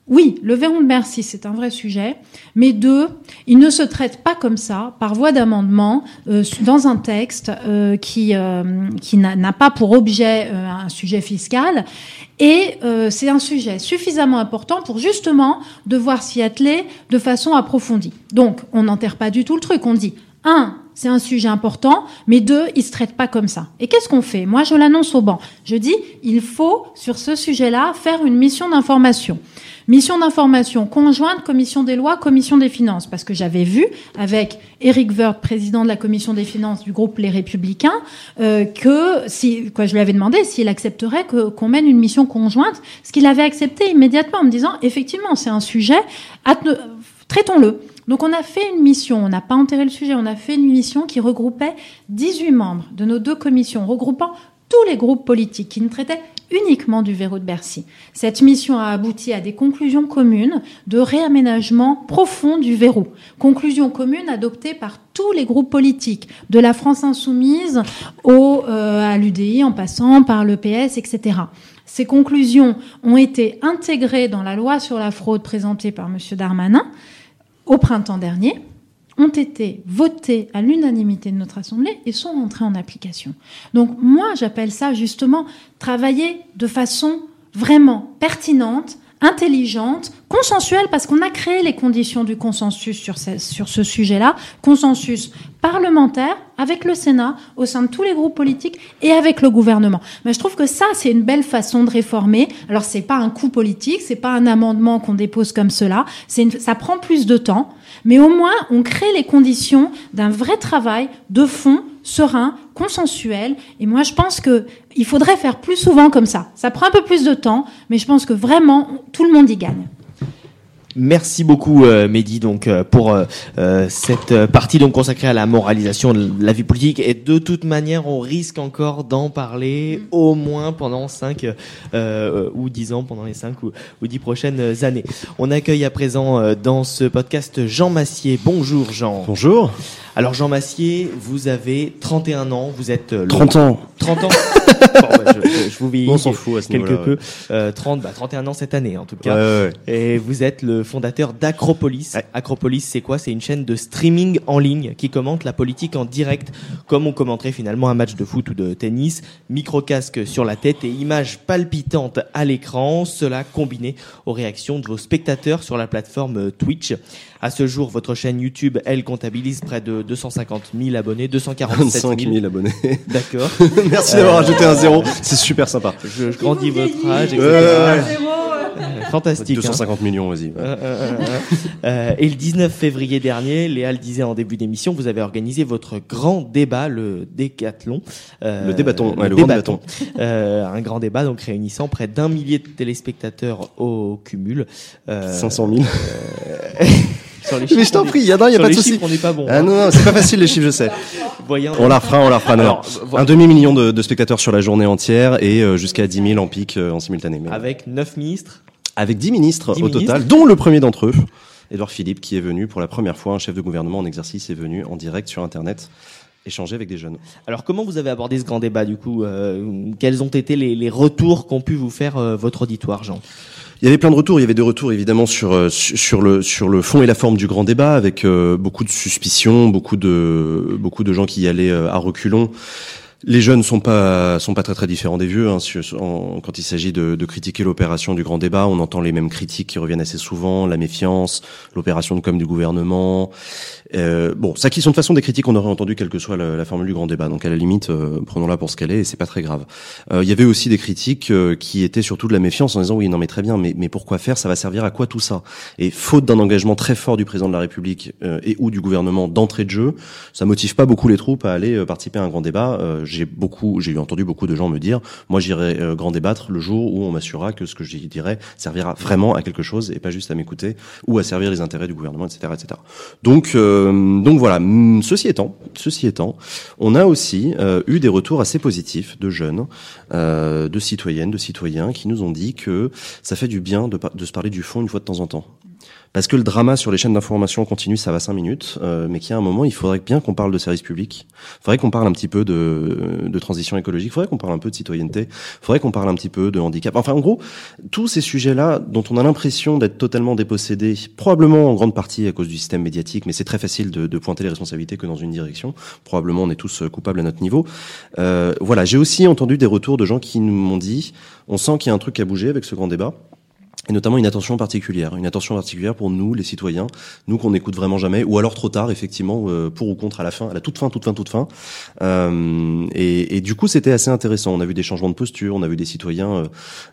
oui, le verrou de Bercy, c'est un vrai sujet, mais deux, il ne se traite pas comme ça, par voie d'amendement, euh, dans un texte euh, qui, euh, qui n'a, n'a pas pour objet euh, un sujet fiscal, et euh, c'est un sujet suffisamment important pour justement devoir s'y atteler de façon approfondie. Donc, on n'enterre pas du tout le truc, on dit, un, c'est un sujet important, mais deux, il se traite pas comme ça. Et qu'est-ce qu'on fait? Moi, je l'annonce au banc. Je dis, il faut, sur ce sujet-là, faire une mission d'information. Mission d'information conjointe, Commission des Lois, Commission des Finances. Parce que j'avais vu, avec Éric Woerth, président de la Commission des Finances du groupe Les Républicains, euh, que, si, quoi, je lui avais demandé s'il accepterait que, qu'on mène une mission conjointe, ce qu'il avait accepté immédiatement en me disant, effectivement, c'est un sujet, atne- traitons-le. Donc on a fait une mission, on n'a pas enterré le sujet, on a fait une mission qui regroupait dix-huit membres de nos deux commissions, regroupant tous les groupes politiques qui ne traitaient uniquement du verrou de Bercy. Cette mission a abouti à des conclusions communes de réaménagement profond du verrou. Conclusions communes adoptées par tous les groupes politiques, de la France insoumise au, euh, à l'U D I, en passant par le P S, et cetera. Ces conclusions ont été intégrées dans la loi sur la fraude présentée par M. Darmanin au printemps dernier, ont été votées à l'unanimité de notre Assemblée et sont entrées en application. Donc moi, j'appelle ça justement travailler de façon vraiment pertinente, intelligente, consensuelle, parce qu'on a créé les conditions du consensus sur ce, sur ce sujet-là, consensus parlementaire avec le Sénat, au sein de tous les groupes politiques et avec le gouvernement. Mais je trouve que ça, c'est une belle façon de réformer. Alors, c'est pas un coup politique, c'est pas un amendement qu'on dépose comme cela. C'est une, ça prend plus de temps, mais au moins, on crée les conditions d'un vrai travail de fond, serein, consensuel. Et moi, je pense que il faudrait faire plus souvent comme ça. Ça prend un peu plus de temps, mais je pense que vraiment, tout le monde y gagne. Merci beaucoup euh, Mehdi donc euh, pour euh, cette euh, partie donc consacrée à la moralisation de la vie politique, et de toute manière on risque encore d'en parler au moins pendant cinq euh, ou dix ans, pendant les cinq ou dix prochaines années. On accueille à présent euh, dans ce podcast Jean Massiet. Bonjour Jean. Bonjour. Alors Jean Massiet, vous avez trente et un ans, vous êtes euh, trente ans. trente ans. Bon, bah, je, je, je vous vis on s'en fout à ce quelque peu. Euh, trente, bah, trente et un ans cette année en tout cas. Ouais, ouais. Et vous êtes le fondateur d'Acropolis. Ouais. Acropolis, c'est quoi? C'est une chaîne de streaming en ligne qui commente la politique en direct, comme on commenterait finalement un match de foot ou de tennis. Micro-casque sur la tête et images palpitantes à l'écran. Cela combiné aux réactions de vos spectateurs sur la plateforme Twitch. À ce jour, votre chaîne YouTube, elle comptabilise près de deux cent cinquante mille abonnés, deux cent quarante-sept mille abonnés. D'accord. Merci d'avoir ajouté un zéro. C'est super sympa. Je, je grandis votre âge, et cetera. Euh... Fantastique. deux cent cinquante hein. Millions, vas-y. Ouais. Euh, euh, euh, euh, et le dix-neuf février dernier, Léa le disait en début d'émission, vous avez organisé votre grand débat, le décathlon. Euh, le débatton, ouais, le, le grand débatton. Euh, un grand débat donc réunissant près d'un millier de téléspectateurs au cumul. Euh, cinq cent mille. Euh, Mais je t'en prie, il y a non, il y a pas de souci. On n'est pas bon. Ah non, non, c'est pas facile les chiffres, je sais. Voyons. On la refera, on la refera. Non. Alors, un demi-million de, de spectateurs sur la journée entière et euh, jusqu'à dix mille en pic euh, en simultané. Mais, avec neuf ministres. Avec dix ministres dix au ministres. Total, dont le premier d'entre eux, Édouard Philippe, qui est venu pour la première fois, un chef de gouvernement en exercice est venu en direct sur Internet échanger avec des jeunes. Alors comment vous avez abordé ce grand débat du coup euh, quels ont été les, les retours qu'ont pu vous faire euh, votre auditoire, Jean? Il y avait plein de retours. Il y avait des retours évidemment sur sur le sur le fond et la forme du grand débat, avec euh, beaucoup de suspicions, beaucoup de beaucoup de gens qui y allaient euh, à reculons. Les jeunes sont pas sont pas très très différents des vieux. Hein. Quand il s'agit de, de critiquer l'opération du grand débat, on entend les mêmes critiques qui reviennent assez souvent, la méfiance, l'opération de com' du gouvernement. Euh, bon, ça qui sont de façon des critiques qu'on aurait entendues quelle que soit la, la formule du grand débat. Donc à la limite, euh, prenons-la pour ce qu'elle est, et c'est pas très grave. Il euh, y avait aussi des critiques euh, qui étaient surtout de la méfiance en disant oui non mais très bien, mais mais pourquoi faire? Ça va servir à quoi tout ça? Et faute d'un engagement très fort du président de la République euh, et ou du gouvernement d'entrée de jeu, ça motive pas beaucoup les troupes à aller euh, participer à un grand débat. Euh, J'ai beaucoup, j'ai entendu beaucoup de gens me dire, moi j'irai euh, grand débattre le jour où on m'assurera que ce que je dirai servira vraiment à quelque chose et pas juste à m'écouter ou à servir les intérêts du gouvernement, et cetera, et cetera. Donc, euh, donc voilà. Ceci étant, ceci étant, on a aussi euh, eu des retours assez positifs de jeunes, euh, de citoyennes, de citoyens qui nous ont dit que ça fait du bien de, de se parler du fond une fois de temps en temps. Parce que le drama sur les chaînes d'information continue, ça va cinq minutes, euh, mais qu'il y a un moment, il faudrait bien qu'on parle de service public, il faudrait qu'on parle un petit peu de, de transition écologique, il faudrait qu'on parle un peu de citoyenneté, il faudrait qu'on parle un petit peu de handicap. Enfin, en gros, tous ces sujets-là dont on a l'impression d'être totalement dépossédés, probablement en grande partie à cause du système médiatique, mais c'est très facile de, de pointer les responsabilités que dans une direction. Probablement, on est tous coupables à notre niveau. Euh, voilà, j'ai aussi entendu des retours de gens qui nous m'ont dit, on sent qu'il y a un truc à bouger avec ce grand débat. et notamment une attention particulière, une attention particulière pour nous, les citoyens, nous qu'on n'écoute vraiment jamais, ou alors trop tard, effectivement, pour ou contre à la fin, à la toute fin, toute fin, toute fin. Euh, et, et du coup, c'était assez intéressant. On a vu des changements de posture, on a vu des citoyens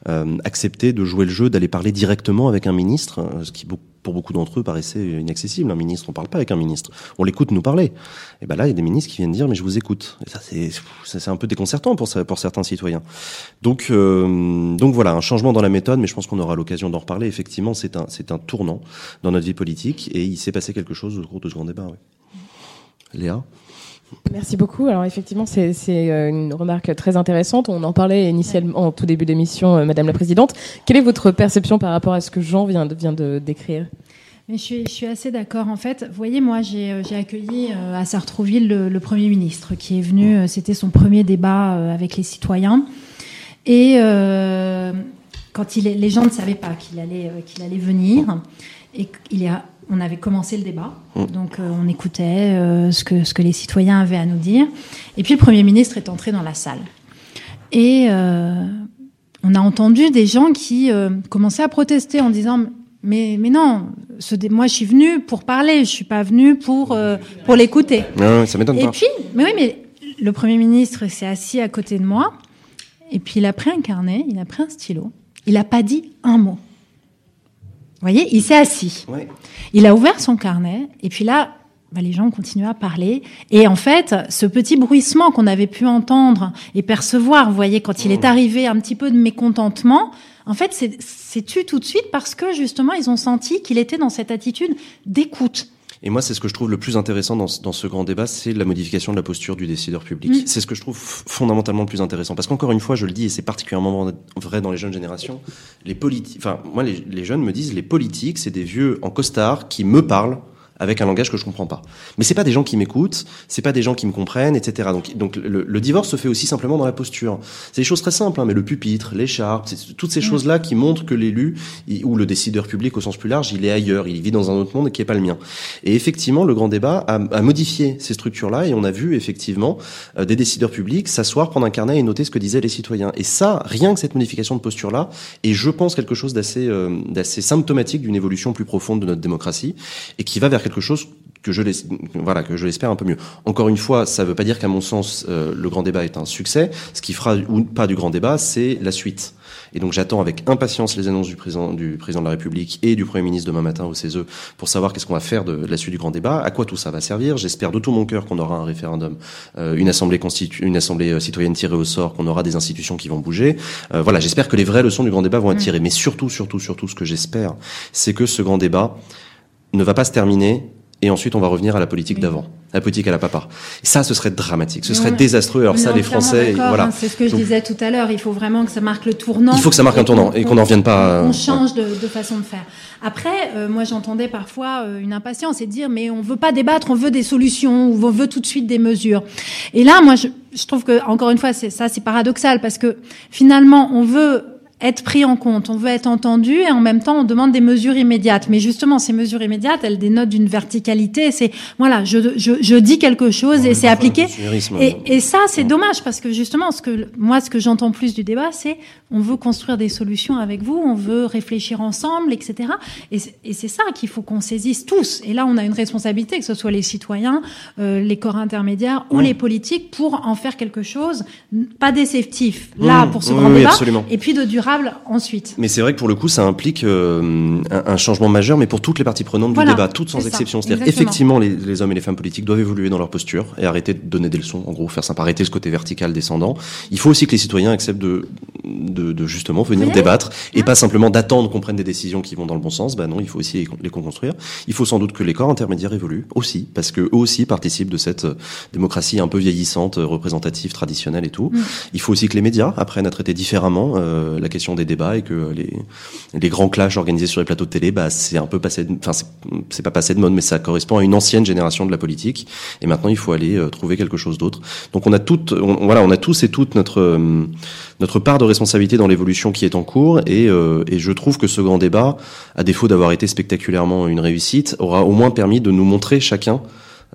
euh, accepter de jouer le jeu, d'aller parler directement avec un ministre, ce qui beaucoup pour beaucoup d'entre eux paraissait inaccessible. Un ministre, on parle pas avec un ministre, on l'écoute nous parler. Et ben là, il y a des ministres qui viennent dire mais je vous écoute. Et ça c'est c'est un peu déconcertant pour ça, pour certains citoyens. Donc euh, donc voilà, un changement dans la méthode, mais je pense qu'on aura l'occasion d'en reparler. Effectivement, c'est un c'est un tournant dans notre vie politique et il s'est passé quelque chose au cours de ce grand débat. Oui. Léa. Merci beaucoup. Alors effectivement, c'est, c'est une remarque très intéressante. On en parlait initialement en tout début d'émission, Madame la Présidente. Quelle est votre perception par rapport à ce que Jean vient de, vient de décrire ? Mais je suis, je suis assez d'accord. En fait, vous voyez, moi, j'ai, j'ai accueilli à Sartrouville le, le Premier ministre qui est venu. C'était son premier débat avec les citoyens. Et euh, quand il, les gens ne savaient pas qu'il allait, qu'il allait venir, et il est on avait commencé le débat, donc euh, on écoutait euh, ce que, ce que les citoyens avaient à nous dire. Et puis le Premier ministre est entré dans la salle. Et euh, on a entendu des gens qui euh, commençaient à protester en disant « Mais non, ce dé- moi je suis venue pour parler, je ne suis pas venue pour, euh, pour l'écouter. » Non, ça m'étonne pas. Et puis, mais oui, mais le Premier ministre s'est assis à côté de moi, et puis il a pris un carnet, il a pris un stylo, il n'a pas dit un mot. Vous voyez, il s'est assis. Ouais. Il a ouvert son carnet, et puis là, bah, les gens continuaient à parler. Et en fait, ce petit bruissement qu'on avait pu entendre et percevoir, vous voyez, quand il est arrivé un petit peu de mécontentement, en fait, c'est, c'est tu tout de suite parce que, justement, ils ont senti qu'il était dans cette attitude d'écoute. Et moi, c'est ce que je trouve le plus intéressant dans ce, dans ce grand débat, c'est la modification de la posture du décideur public. Mmh. C'est ce que je trouve fondamentalement le plus intéressant. Parce qu'encore une fois, je le dis, et c'est particulièrement vrai dans les jeunes générations, les politi- enfin, moi, les, les jeunes me disent, les politiques, c'est des vieux en costard qui me parlent avec un langage que je comprends pas. Mais c'est pas des gens qui m'écoutent, c'est pas des gens qui me comprennent, et cetera. Donc, donc le, le divorce se fait aussi simplement dans la posture. C'est des choses très simples, hein, mais le pupitre, l'écharpe, c'est toutes ces mmh. choses-là qui montrent que l'élu, il, ou le décideur public au sens plus large, il est ailleurs, il vit dans un autre monde qui est pas le mien. Et effectivement, le grand débat a, a modifié ces structures-là, et on a vu effectivement euh, des décideurs publics s'asseoir, prendre un carnet et noter ce que disaient les citoyens. Et ça, rien que cette modification de posture-là, est, je pense, quelque chose d'assez, euh, d'assez symptomatique d'une évolution plus profonde de notre démocratie, et qui va vers quelque chose que je, l'es... voilà, que je l'espère un peu mieux. Encore une fois, ça ne veut pas dire qu'à mon sens, euh, le grand débat est un succès. Ce qui fera ou pas du grand débat, c'est la suite. Et donc j'attends avec impatience les annonces du président, du président de la République et du Premier ministre demain matin au C E S E pour savoir qu'est-ce qu'on va faire de, de la suite du grand débat, à quoi tout ça va servir. J'espère de tout mon cœur qu'on aura un référendum, euh, une assemblée constitu- une assemblée citoyenne tirée au sort, qu'on aura des institutions qui vont bouger. Euh, voilà, j'espère que les vraies leçons du grand débat vont être tirées. Mais surtout, surtout, surtout, ce que j'espère, c'est que ce grand débat ne va pas se terminer et ensuite on va revenir à la politique oui. d'avant, la politique à la papa. Et ça, ce serait dramatique, ce serait non, désastreux. Alors ça, les Français, voilà. Hein, c'est ce que je Donc, disais tout à l'heure. Il faut vraiment que ça marque le tournant. Il faut que ça marque un tournant et qu'on n'en revienne pas. On, on change ouais. de, de façon de faire. Après, euh, moi, j'entendais parfois euh, une impatience et de dire mais on veut pas débattre, on veut des solutions, ou on veut tout de suite des mesures. Et là, moi, je, je trouve que encore une fois, c'est ça, c'est paradoxal parce que finalement, on veut être pris en compte, on veut être entendu et en même temps on demande des mesures immédiates. Mais justement, ces mesures immédiates, elles dénotent d'une verticalité. C'est voilà, je je, je dis quelque chose ouais, et c'est appliqué. Et, et ça, c'est ouais. dommage parce que justement, ce que moi, ce que j'entends plus du débat, c'est on veut construire des solutions avec vous, on veut réfléchir ensemble, et cetera. Et, et c'est ça qu'il faut qu'on saisisse tous. Et là, on a une responsabilité, que ce soit les citoyens, euh, les corps intermédiaires ouais. ou les politiques, pour en faire quelque chose, pas déceptif. Là, mmh, pour ce oui, grand oui, débat, absolument. Et puis de durable. Ensuite. Mais c'est vrai que pour le coup, ça implique euh, un, un changement majeur, mais pour toutes les parties prenantes voilà, du débat, toutes sans exception. Ça, c'est-à-dire, exactement. effectivement, les, les hommes et les femmes politiques doivent évoluer dans leur posture et arrêter de donner des leçons, en gros, faire simple, arrêter ce côté vertical descendant. Il faut aussi que les citoyens acceptent de, de, de justement venir oui. débattre et ah. pas simplement d'attendre qu'on prenne des décisions qui vont dans le bon sens. Ben non, il faut aussi les construire. Il faut sans doute que les corps intermédiaires évoluent aussi, parce que eux aussi participent de cette démocratie un peu vieillissante, représentative, traditionnelle et tout. Mm. Il faut aussi que les médias apprennent à traiter différemment euh, la question des débats et que les, les grands clashs organisés sur les plateaux de télé, bah, c'est un peu passé, de, enfin, c'est, c'est pas passé de mode, mais ça correspond à une ancienne génération de la politique. Et maintenant, il faut aller euh, trouver quelque chose d'autre. Donc, on a toutes, on, voilà, on a tous et toutes notre, euh, notre part de responsabilité dans l'évolution qui est en cours. Et, euh, et je trouve que ce grand débat, à défaut d'avoir été spectaculairement une réussite, aura au moins permis de nous montrer chacun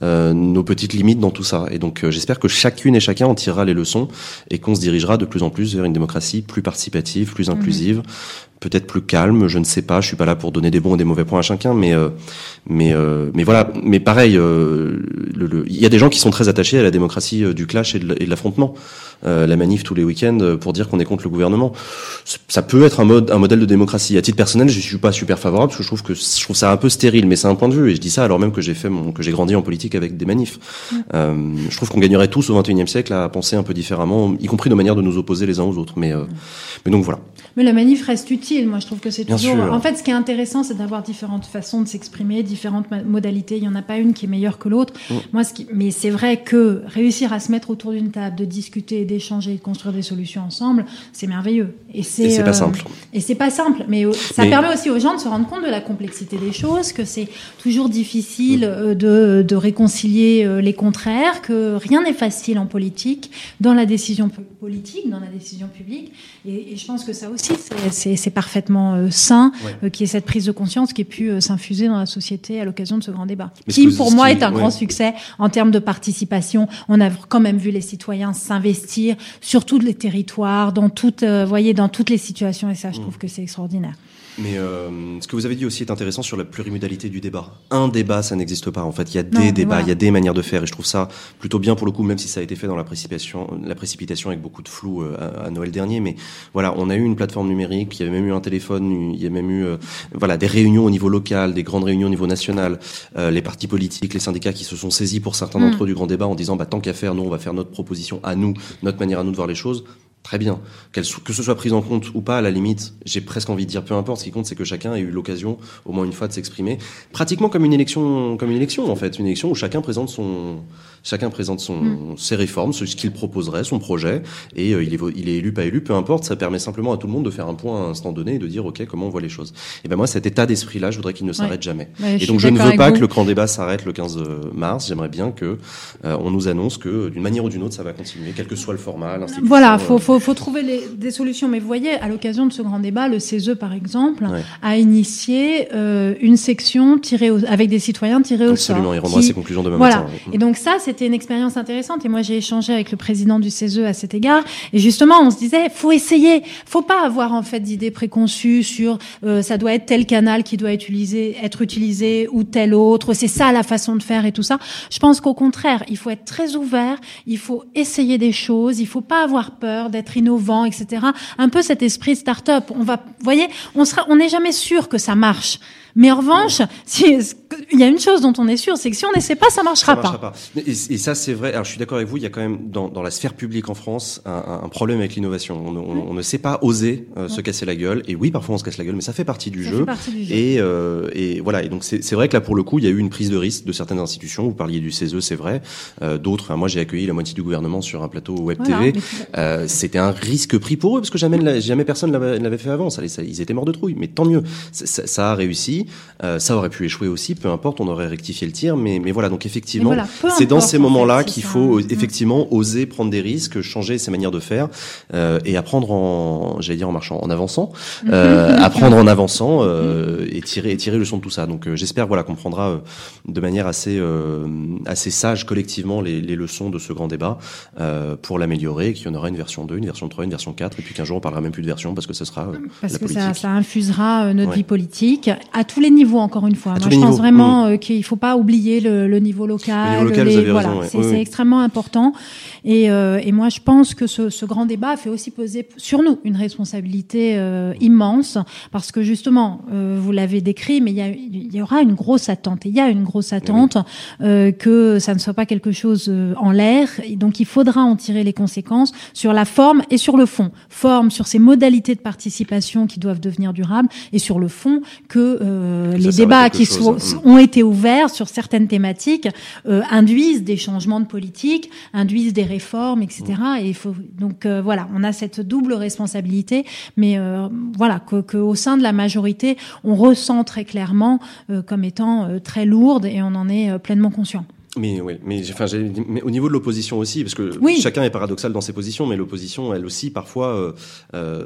euh, nos petites limites dans tout ça. Et donc euh, j'espère que chacune et chacun en tirera les leçons et qu'on se dirigera de plus en plus vers une démocratie plus participative, plus inclusive, mmh. peut-être plus calme, je ne sais pas, je suis pas là pour donner des bons et des mauvais points à chacun, mais euh, mais euh, mais voilà, mais pareil, euh, le, le, il y a des gens qui sont très attachés à la démocratie euh, du clash et de l'affrontement, euh, la manif tous les week-ends pour dire qu'on est contre le gouvernement. Ça peut être un mode, un modèle de démocratie. À titre personnel, je suis pas super favorable parce que je trouve que je trouve ça un peu stérile, mais c'est un point de vue et je dis ça alors même que j'ai fait mon, que j'ai grandi en politique avec des manifs. Mmh. Euh, je trouve qu'on gagnerait tous au vingt et unième siècle à penser un peu différemment, y compris nos manières de nous opposer les uns aux autres. Mais euh, mmh. mais donc voilà. Mais la manif reste utile. Moi, je trouve que c'est toujours... En fait, ce qui est intéressant, c'est d'avoir différentes façons de s'exprimer, différentes ma- modalités. Il n'y en a pas une qui est meilleure que l'autre. Mmh. Moi, ce qui... Mais c'est vrai que réussir à se mettre autour d'une table, de discuter, d'échanger, de construire des solutions ensemble, c'est merveilleux. Et c'est, et c'est euh... pas simple. Et c'est pas simple. Mais euh, ça mais... permet aussi aux gens de se rendre compte de la complexité des choses, que c'est toujours difficile mmh. euh, de, de réconcilier euh, les contraires, que rien n'est facile en politique, dans la décision p- politique, dans la décision publique. Et, et je pense que ça aussi, c'est, c'est, c'est parfaitement euh, sain, ouais. euh, qui est cette prise de conscience qui ait pu euh, s'infuser dans la société à l'occasion de ce grand débat. Mais qui, pour moi, est un ouais. grand succès en termes de participation. On a quand même vu les citoyens s'investir sur tous les territoires, dans toutes, euh, voyez, dans toutes les situations, et ça, je mmh. trouve que c'est extraordinaire. Mais euh, ce que vous avez dit aussi est intéressant sur la plurimodalité du débat. Un débat, ça n'existe pas. En fait, il y a des non, débats, voilà. il y a des manières de faire. Et je trouve ça plutôt bien pour le coup, même si ça a été fait dans la précipitation, la précipitation avec beaucoup de flou à, à Noël dernier. Mais voilà, on a eu une plateforme numérique, il y avait même eu un téléphone, il y a même eu euh, voilà des réunions au niveau local, des grandes réunions au niveau national, euh, les partis politiques, les syndicats qui se sont saisis pour certains d'entre mmh. eux du grand débat en disant bah tant qu'à faire, nous on va faire notre proposition à nous, notre manière à nous de voir les choses. Très bien. Qu'elle, que ce soit prise en compte ou pas, à la limite, j'ai presque envie de dire peu importe. Ce qui compte, c'est que chacun ait eu l'occasion, au moins une fois, de s'exprimer. Pratiquement comme une élection, comme une élection en fait, une élection où chacun présente son, chacun présente son, mmh. ses réformes, ce qu'il proposerait, son projet, et euh, il est, il est élu, pas élu, peu importe. Ça permet simplement à tout le monde de faire un point à un instant donné et de dire ok, comment on voit les choses. Et ben moi, cet état d'esprit-là, je voudrais qu'il ne s'arrête ouais. jamais. Ouais, et donc, je ne veux pas que le grand débat s'arrête le quinze mars. J'aimerais bien que euh, on nous annonce que d'une manière ou d'une autre, ça va continuer, quel que soit le format, l'institution. Voilà, faut, euh, faut... Il faut trouver les, des solutions. Mais vous voyez, à l'occasion de ce grand débat, le C E S E, par exemple, ouais. a initié euh, une section tirée au, avec des citoyens tirés au sort. Absolument, il rendra qui, ses conclusions demain voilà. matin. Et donc ça, c'était une expérience intéressante. Et moi, j'ai échangé avec le président du C E S E à cet égard. Et justement, on se disait, faut essayer. Faut pas avoir en fait d'idées préconçues sur euh, ça doit être tel canal qui doit utiliser, être utilisé ou tel autre. C'est ça la façon de faire et tout ça. Je pense qu'au contraire, il faut être très ouvert. Il faut essayer des choses. Il faut pas avoir peur d'être innovant, et cetera. Un peu cet esprit start-up. On va, vous voyez, on sera, on n'est jamais sûr que ça marche. Mais en revanche, si, il y a une chose dont on est sûr, c'est que si on n'essaie pas, ça marchera, ça marchera pas. pas. Et, et ça, c'est vrai. Alors, je suis d'accord avec vous. Il y a quand même dans, dans la sphère publique en France un, un problème avec l'innovation. On, on, on ne sait pas oser euh, ouais. se casser la gueule. Et oui, parfois on se casse la gueule, mais ça fait partie du, ça jeu. Fait partie du jeu. Et, euh, et voilà. Et donc, c'est, c'est vrai que là, pour le coup, il y a eu une prise de risque de certaines institutions. Vous parliez du C E S E, c'est vrai. Euh, d'autres. Hein, moi, j'ai accueilli la moitié du gouvernement sur un plateau Web voilà, T V. Euh, c'était un risque pris pour eux parce que jamais, la, jamais personne ne l'avait fait avant. Ça, ça, ils étaient morts de trouille. Mais tant mieux. Ça, ça a réussi. Euh, ça aurait pu échouer aussi, peu importe, on aurait rectifié le tir, mais, mais voilà, donc effectivement, voilà, c'est dans ces moments-là en fait, qu'il ça. faut mmh. effectivement oser prendre des risques, changer ses manières de faire, euh, et apprendre en, j'allais dire en marchant, en avançant, euh, mmh. apprendre en avançant, euh, mmh. et tirer, et tirer le son de tout ça. Donc, euh, j'espère, voilà, qu'on prendra euh, de manière assez, euh, assez sage collectivement les, les leçons de ce grand débat, euh, pour l'améliorer, et qu'il y en aura une version deux, une version trois, une version quatre, et puis qu'un jour on parlera même plus de version parce que ce sera euh, parce la que politique. Ça, ça infusera euh, notre ouais. vie politique. À tous les niveaux, encore une fois. À Moi, je pense niveaux. vraiment euh, qu'il ne faut pas oublier le, le niveau local. Le niveau local, les, vous avez voilà, raison, ouais. C'est, oui, c'est oui. extrêmement important. Et, euh, et moi, je pense que ce, ce grand débat fait aussi peser sur nous une responsabilité euh, immense, parce que justement, euh, vous l'avez décrit, mais il y, y aura une grosse attente. Il y a une grosse attente oui. euh, que ça ne soit pas quelque chose euh, en l'air. Et donc, il faudra en tirer les conséquences sur la forme et sur le fond. Forme sur ces modalités de participation qui doivent devenir durables, et sur le fond que euh, les débats qui so- ont été ouverts sur certaines thématiques euh, induisent des changements de politique, induisent des réformes, et cetera. Mmh. Et il faut donc euh, voilà, on a cette double responsabilité, mais euh, voilà que, que au sein de la majorité, on ressent très clairement euh, comme étant euh, très lourde, et on en est euh, pleinement conscient. Mais oui, mais, enfin, mais au niveau de l'opposition aussi, parce que oui. Chacun est paradoxal dans ses positions, mais l'opposition, elle aussi, parfois, euh, euh,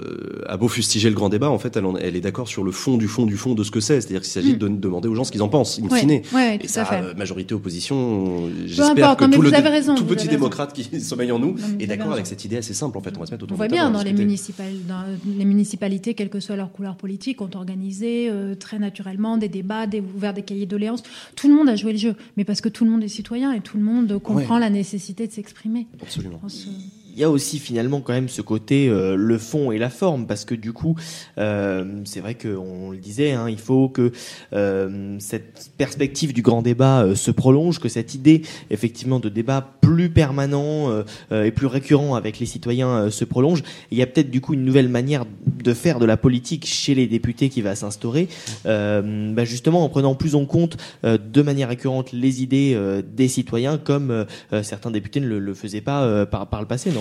a beau fustiger le grand débat, en fait, elle, en, elle est d'accord sur le fond du fond du fond de ce que c'est. C'est-à-dire qu'il s'agit mmh. de demander aux gens ce qu'ils en pensent, in ouais. fine. Ouais, ouais, et ça, euh, majorité, opposition, j'espère que non, tout, le, raison, tout petit démocrate qui sommeille en nous non, est d'accord avec cette idée assez simple, en fait. On va se mettre autour de la table. On voit bien dans les, municipales, dans les municipalités, quelle que soit leur couleur politique, ont organisé euh, très naturellement des débats, des, ouvert des cahiers de doléances. Tout le monde a joué le jeu, mais parce que tout le monde est citoyen et tout le monde comprend ouais. la nécessité de s'exprimer. Absolument. Se... Il y a aussi finalement quand même ce côté euh, le fond et la forme, parce que du coup euh, c'est vrai qu'on le disait, hein, il faut que euh, cette perspective du grand débat euh, se prolonge, que cette idée effectivement de débat plus permanent euh, et plus récurrent avec les citoyens euh, se prolonge. Et il y a peut-être du coup une nouvelle manière de faire de la politique chez les députés qui va s'instaurer, euh, bah justement en prenant plus en compte euh, de manière récurrente les idées euh, des citoyens, comme euh, certains députés ne le, le faisaient pas euh, par, par le passé, non ?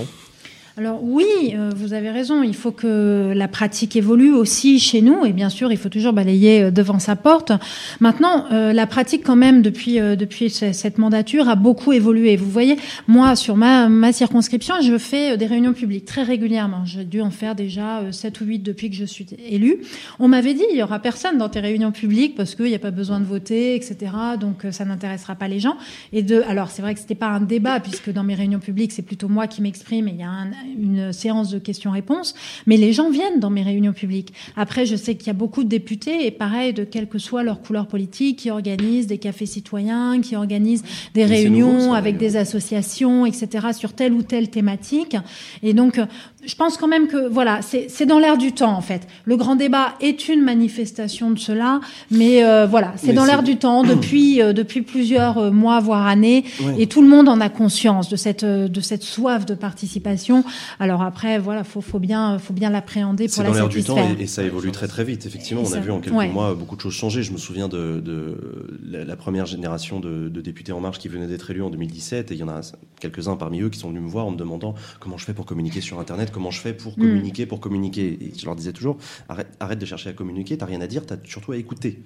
Alors oui, euh, vous avez raison, il faut que la pratique évolue aussi chez nous, et bien sûr il faut toujours balayer devant sa porte. Maintenant, euh, la pratique quand même depuis euh, depuis cette mandature a beaucoup évolué. Vous voyez, moi sur ma ma circonscription, je fais des réunions publiques très régulièrement. J'ai dû en faire déjà euh, sept ou huit depuis que je suis élue. On m'avait dit il y aura personne dans tes réunions publiques parce qu'il n'y a pas besoin de voter, et cetera. Donc euh, ça n'intéressera pas les gens. Et de, alors c'est vrai que c'était pas un débat puisque dans mes réunions publiques c'est plutôt moi qui m'exprime et il y a un une séance de questions-réponses, mais les gens viennent dans mes réunions publiques. Après, je sais qu'il y a beaucoup de députés, et pareil, de quelle que soit leur couleur politique, qui organisent des cafés citoyens, qui organisent des réunions nouveau, ça, avec des associations, et cetera, sur telle ou telle thématique. Et donc, je pense quand même que, voilà, c'est, c'est dans l'air du temps, en fait. Le grand débat est une manifestation de cela, mais euh, voilà, c'est mais dans c'est... l'air du temps, depuis, euh, depuis plusieurs mois, voire années, oui. Et tout le monde en a conscience de cette, de cette soif de participation. Alors après, voilà, faut, faut bien, faut bien l'appréhender pour la satisfaire. C'est dans l'air du temps et, et ça évolue très très vite. Effectivement, et on a ça, vu en quelques ouais. mois beaucoup de choses changer. Je me souviens de, de la, la première génération de, de députés En Marche qui venaient d'être élus en deux mille dix-sept, et il y en a quelques-uns parmi eux qui sont venus me voir en me demandant comment je fais pour communiquer sur Internet, comment je fais pour communiquer, mmh. pour communiquer. Et je leur disais toujours, arrête, arrête de chercher à communiquer, t'as rien à dire, t'as surtout à écouter.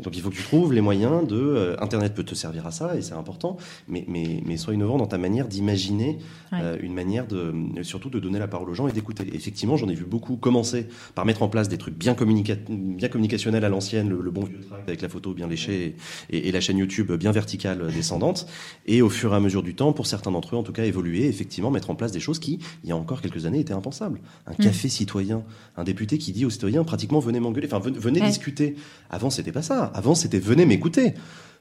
Et donc il faut que tu trouves les moyens de... Euh, Internet peut te servir à ça, et c'est important, mais, mais, mais sois innovant dans ta manière d'imaginer ouais. euh, une manière de... surtout de donner la parole aux gens et d'écouter. Et effectivement, j'en ai vu beaucoup commencer par mettre en place des trucs bien, communica- bien communicationnels à l'ancienne, le, le bon vieux tract avec la photo bien léchée et, et, et la chaîne YouTube bien verticale descendante, et au fur et à mesure du temps, pour certains d'entre eux en tout cas, évoluer, effectivement mettre en place des choses qui, il y a encore quelques années, étaient impensables. Un mmh. café citoyen, un député qui dit aux citoyens pratiquement venez m'engueuler, enfin venez ouais. discuter. Avant, c'était pas ça. Avant, c'était « venez m'écouter ».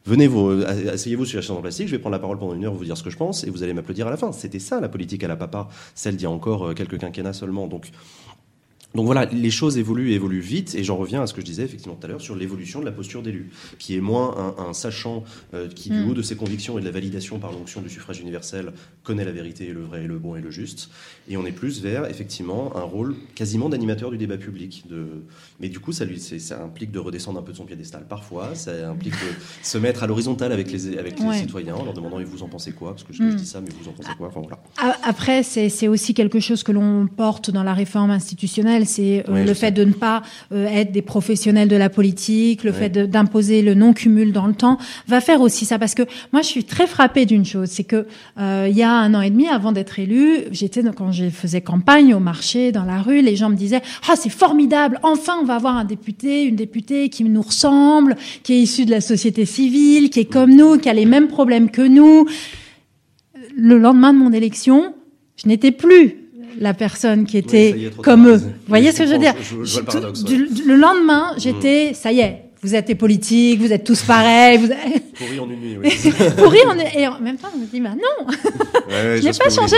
Venez, vous, asseyez-vous sur la chaise en plastique, je vais prendre la parole pendant une heure, vous dire ce que je pense, et vous allez m'applaudir à la fin. C'était ça, la politique à la papa, celle d'il y a encore quelques quinquennats seulement. Donc, donc voilà, les choses évoluent, évoluent vite, et j'en reviens à ce que je disais effectivement tout à l'heure sur l'évolution de la posture d'élu, qui est moins un, un sachant euh, qui, du mmh. haut de ses convictions et de la validation par l'onction du suffrage universel, connaît la vérité, le vrai, le bon et le juste, et on est plus vers, effectivement, un rôle quasiment d'animateur du débat public. De... Mais du coup, ça, lui, c'est, ça implique de redescendre un peu de son piédestal parfois, ça implique de se mettre à l'horizontale avec les, avec ouais. les citoyens, en leur demandant « et vous en pensez quoi ?» Parce que je, mmh. je dis ça, mais vous en pensez quoi, enfin, voilà. Après, c'est, c'est aussi quelque chose que l'on porte dans la réforme institutionnelle, c'est euh, oui, le fait sais. de ne pas euh, être des professionnels de la politique, le oui. fait de, d'imposer le non-cumul dans le temps, va faire aussi ça. Parce que moi, je suis très frappée d'une chose, c'est que euh, il y a un an et demi, avant d'être élue, j'étais, quand je faisais campagne au marché, dans la rue, les gens me disaient « Ah, c'est formidable, enfin on va avoir un député, une députée qui nous ressemble, qui est issue de la société civile, qui est comme nous, qui a les mêmes problèmes que nous. » Le lendemain de mon élection, je n'étais plus la personne qui était oui, est, comme eux. Vous voyez ce que je veux dire ? Je, je, je vois le paradoxe, ouais. du, le lendemain, j'étais, mmh. ça y est, vous êtes les politiques, vous êtes tous pareils. Vous... Pourri en une nuit, oui. Pourri en... Et en même temps, on me dit, bah non, ouais, ouais, je n'ai pas changé.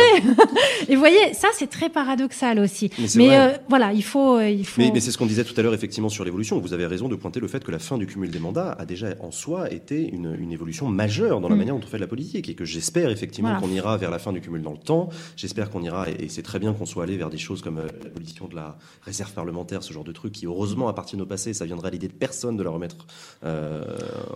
Et vous voyez, ça, c'est très paradoxal aussi. Mais, mais euh, voilà, il faut... Il faut... Mais, mais c'est ce qu'on disait tout à l'heure, effectivement, sur l'évolution. Vous avez raison de pointer le fait que la fin du cumul des mandats a déjà, en soi, été une, une évolution majeure dans la mmh. manière dont on fait de la politique. Et que j'espère, effectivement, voilà. qu'on ira vers la fin du cumul dans le temps. J'espère qu'on ira, et c'est très bien qu'on soit allé vers des choses comme euh, l'abolition de la réserve parlementaire, ce genre de truc qui, heureusement, appartient au passé. Ça viendra à l'idée de personne de la remettre euh,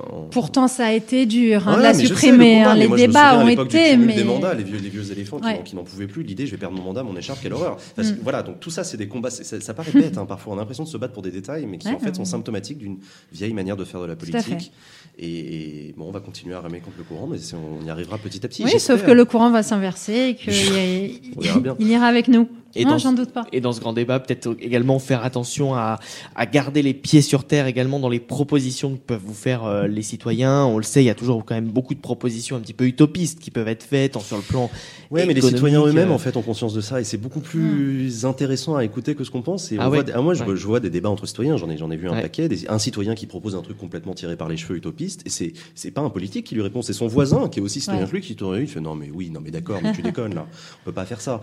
en... Pourtant ça a été dur hein, ouais, de la supprimer, le combat, les moi, débats ont été mais... des mandats, les vieux, les vieux éléphants ouais. qui, qui n'en pouvaient plus, l'idée je vais perdre mon mandat, mon écharpe, quelle horreur. Parce que, mm. voilà, donc tout ça c'est des combats, c'est, ça, ça paraît bête hein, parfois on a l'impression de se battre pour des détails mais qui ouais, en fait ouais. sont symptomatiques d'une vieille manière de faire de la politique Et, et bon, on va continuer à ramer contre le courant, mais on y arrivera petit à petit. Oui, sauf que le courant va s'inverser et qu'il ira avec nous. Et non, j'en doute pas. Et dans ce grand débat, peut-être également faire attention à, à garder les pieds sur terre également dans les propositions que peuvent vous faire euh, les citoyens. On le sait, il y a toujours quand même beaucoup de propositions un petit peu utopistes qui peuvent être faites, tant sur le plan ouais, économique. Mais les citoyens eux-mêmes, euh... en fait, ont conscience de ça. Et c'est beaucoup plus mmh. intéressant à écouter que ce qu'on pense. Et ah on ouais. voit, ah, moi, je, ouais. je vois des débats entre citoyens. J'en ai, j'en ai vu un ouais. paquet. Des, un citoyen qui propose un truc complètement tiré par les cheveux, utopiste. Et c'est, c'est pas un politique qui lui répond. C'est son voisin, qui est aussi citoyen ouais. que lui, qui tourne lui. Il fait, non, mais oui, non, mais d'accord, mais tu déconnes, là. On peut pas faire ça.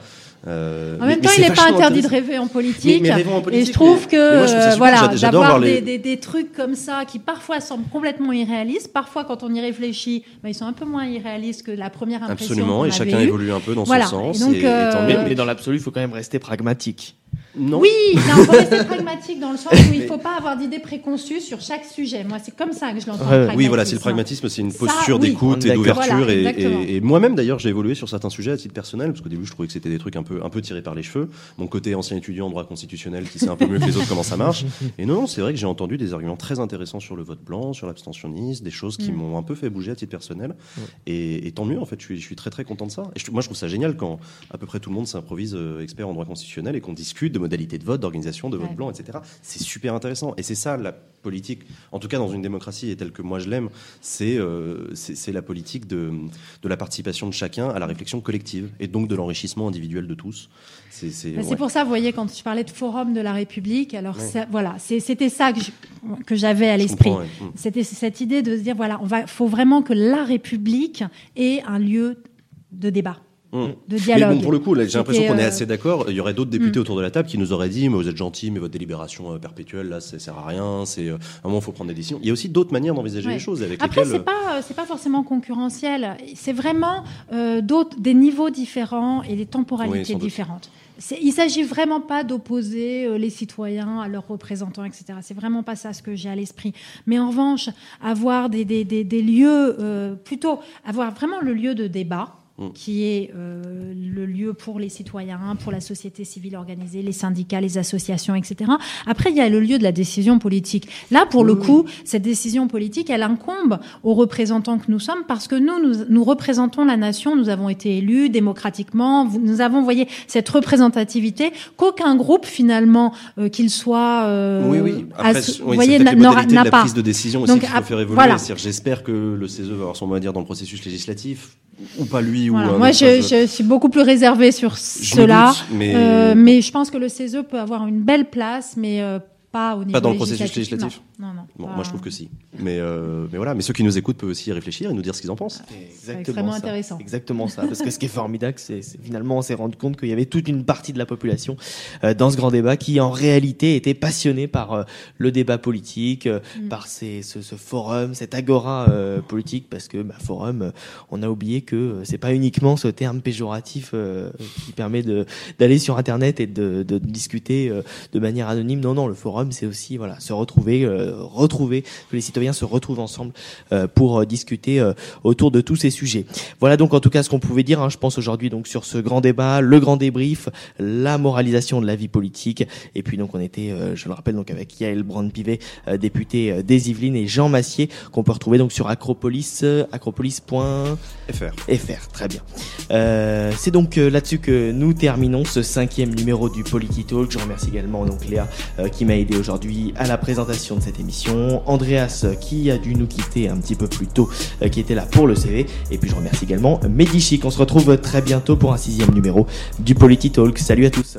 Euh, en mais, même temps, il n'est pas interdit de rêver en politique. Mais, mais en politique. Et je trouve que, moi, je trouve voilà, d'avoir des, les... des, des trucs comme ça qui parfois semblent complètement irréalistes. Parfois, quand on y réfléchit, ben, ils sont un peu moins irréalistes que la première impression. Absolument, et chacun eu. évolue un peu dans voilà. son sens. Et donc, et, euh... et tant mieux. Mais dans l'absolu, il faut quand même rester pragmatique. Non. Oui, non, faut rester pragmatique dans le sens où il ne faut pas avoir d'idées préconçues sur chaque sujet. Moi, c'est comme ça que je l'entends. Ouais, le oui, voilà, c'est le pragmatisme, c'est une posture oui. d'écoute et d'ouverture. Voilà, et, et, et moi-même, d'ailleurs, j'ai évolué sur certains sujets à titre personnel, parce qu'au début, je trouvais que c'était des trucs un peu, un peu tirés par les cheveux. Mon côté ancien étudiant en droit constitutionnel qui sait un peu mieux que les autres comment ça marche. Et non, non, c'est vrai que j'ai entendu des arguments très intéressants sur le vote blanc, sur l'abstentionnisme, des choses qui m'ont mm. un peu fait bouger à titre personnel. Ouais. Et, et tant mieux, en fait, je suis, je suis très très content de ça. Et je, moi, je trouve ça génial quand à peu près tout le monde s'improvise expert en droit constitutionnel et qu'on discute de modalités de vote, d'organisation, de vote ouais. blanc, et cetera. C'est super intéressant. Et c'est ça, la politique, en tout cas dans une démocratie, et telle que moi je l'aime, c'est, euh, c'est, c'est la politique de, de la participation de chacun à la réflexion collective, et donc de l'enrichissement individuel de tous. C'est, c'est, ouais. c'est pour ça, vous voyez, quand je parlais de forum de la République, alors ouais. ça, voilà, c'est, c'était ça que, je, que j'avais à l'esprit. Ouais. C'était cette idée de se dire, voilà, on va, faut vraiment que la République ait un lieu de débat. Mmh. De dialogue. Mais bon, pour le coup, là, j'ai l'impression qu'on euh... est assez d'accord. Il y aurait d'autres députés mmh. autour de la table qui nous auraient dit, mais vous êtes gentils, mais votre délibération perpétuelle, là, ça sert à rien. C'est à un moment, il faut prendre des décisions. Il y a aussi d'autres manières d'envisager ouais. les choses. Avec Après, lesquelles... c'est pas, c'est pas forcément concurrentiel. C'est vraiment euh, d'autres, des niveaux différents et des temporalités oui, différentes. C'est, il s'agit vraiment pas d'opposer euh, les citoyens à leurs représentants, et cetera. C'est vraiment pas ça ce que j'ai à l'esprit. Mais en revanche, avoir des des des, des lieux euh, plutôt, avoir vraiment le lieu de débat. Qui est euh, le lieu pour les citoyens, pour la société civile organisée, les syndicats, les associations, et cetera. Après, il y a le lieu de la décision politique. Là, pour le coup, cette décision politique, elle incombe aux représentants que nous sommes, parce que nous, nous, nous représentons la nation, nous avons été élus démocratiquement, nous avons, vous voyez, cette représentativité qu'aucun groupe, finalement, euh, qu'il soit... Euh, oui, oui. Après, as, oui, vous voyez, n'a, les modalités n'a, n'a de la pas. Prise de décision aussi. Donc, qu'il faut faire évoluer. Voilà. C'est-à-dire, j'espère que le C E S E va avoir son mot à dire dans le processus législatif. Ou pas lui voilà. ou moi je, je suis beaucoup plus réservée sur je cela doute, mais... Euh, mais je pense que le C E S E peut avoir une belle place mais euh, pas au niveau pas dans le processus législatif non, non, non bon, pas... moi je trouve que si mais euh, mais voilà mais ceux qui nous écoutent peuvent aussi y réfléchir et nous dire ce qu'ils en pensent c'est extrêmement ça. Intéressant exactement ça parce que ce qui est formidable c'est, c'est finalement on s'est rendu compte qu'il y avait toute une partie de la population euh, dans ce grand débat qui en réalité était passionnée par euh, le débat politique euh, mm. par ces, ce, ce forum cette agora euh, politique parce que bah, forum euh, on a oublié que euh, c'est pas uniquement ce terme péjoratif euh, qui permet de d'aller sur internet et de, de, de discuter euh, de manière anonyme non non le forum c'est aussi voilà se retrouver, euh, retrouver que les citoyens se retrouvent ensemble euh, pour euh, discuter euh, autour de tous ces sujets. Voilà donc en tout cas ce qu'on pouvait dire, hein, je pense aujourd'hui donc sur ce grand débat, le grand débrief, la moralisation de la vie politique. Et puis donc on était, euh, je le rappelle donc avec Yaël Braun-Pivet, euh, député euh, des Yvelines et Jean Massiet qu'on peut retrouver donc sur Acropolis, euh, acropolis point F R. Très bien. Euh, c'est donc euh, là-dessus que nous terminons ce cinquième numéro du Politytalk. Je remercie également donc Léa euh, qui m'a aidé aujourd'hui à la présentation de cette émission, Andreas qui a dû nous quitter un petit peu plus tôt, qui était là pour le C V, et puis je remercie également Mehdi Chikh. On se retrouve très bientôt pour un sixième numéro du Politytalk. Salut à tous.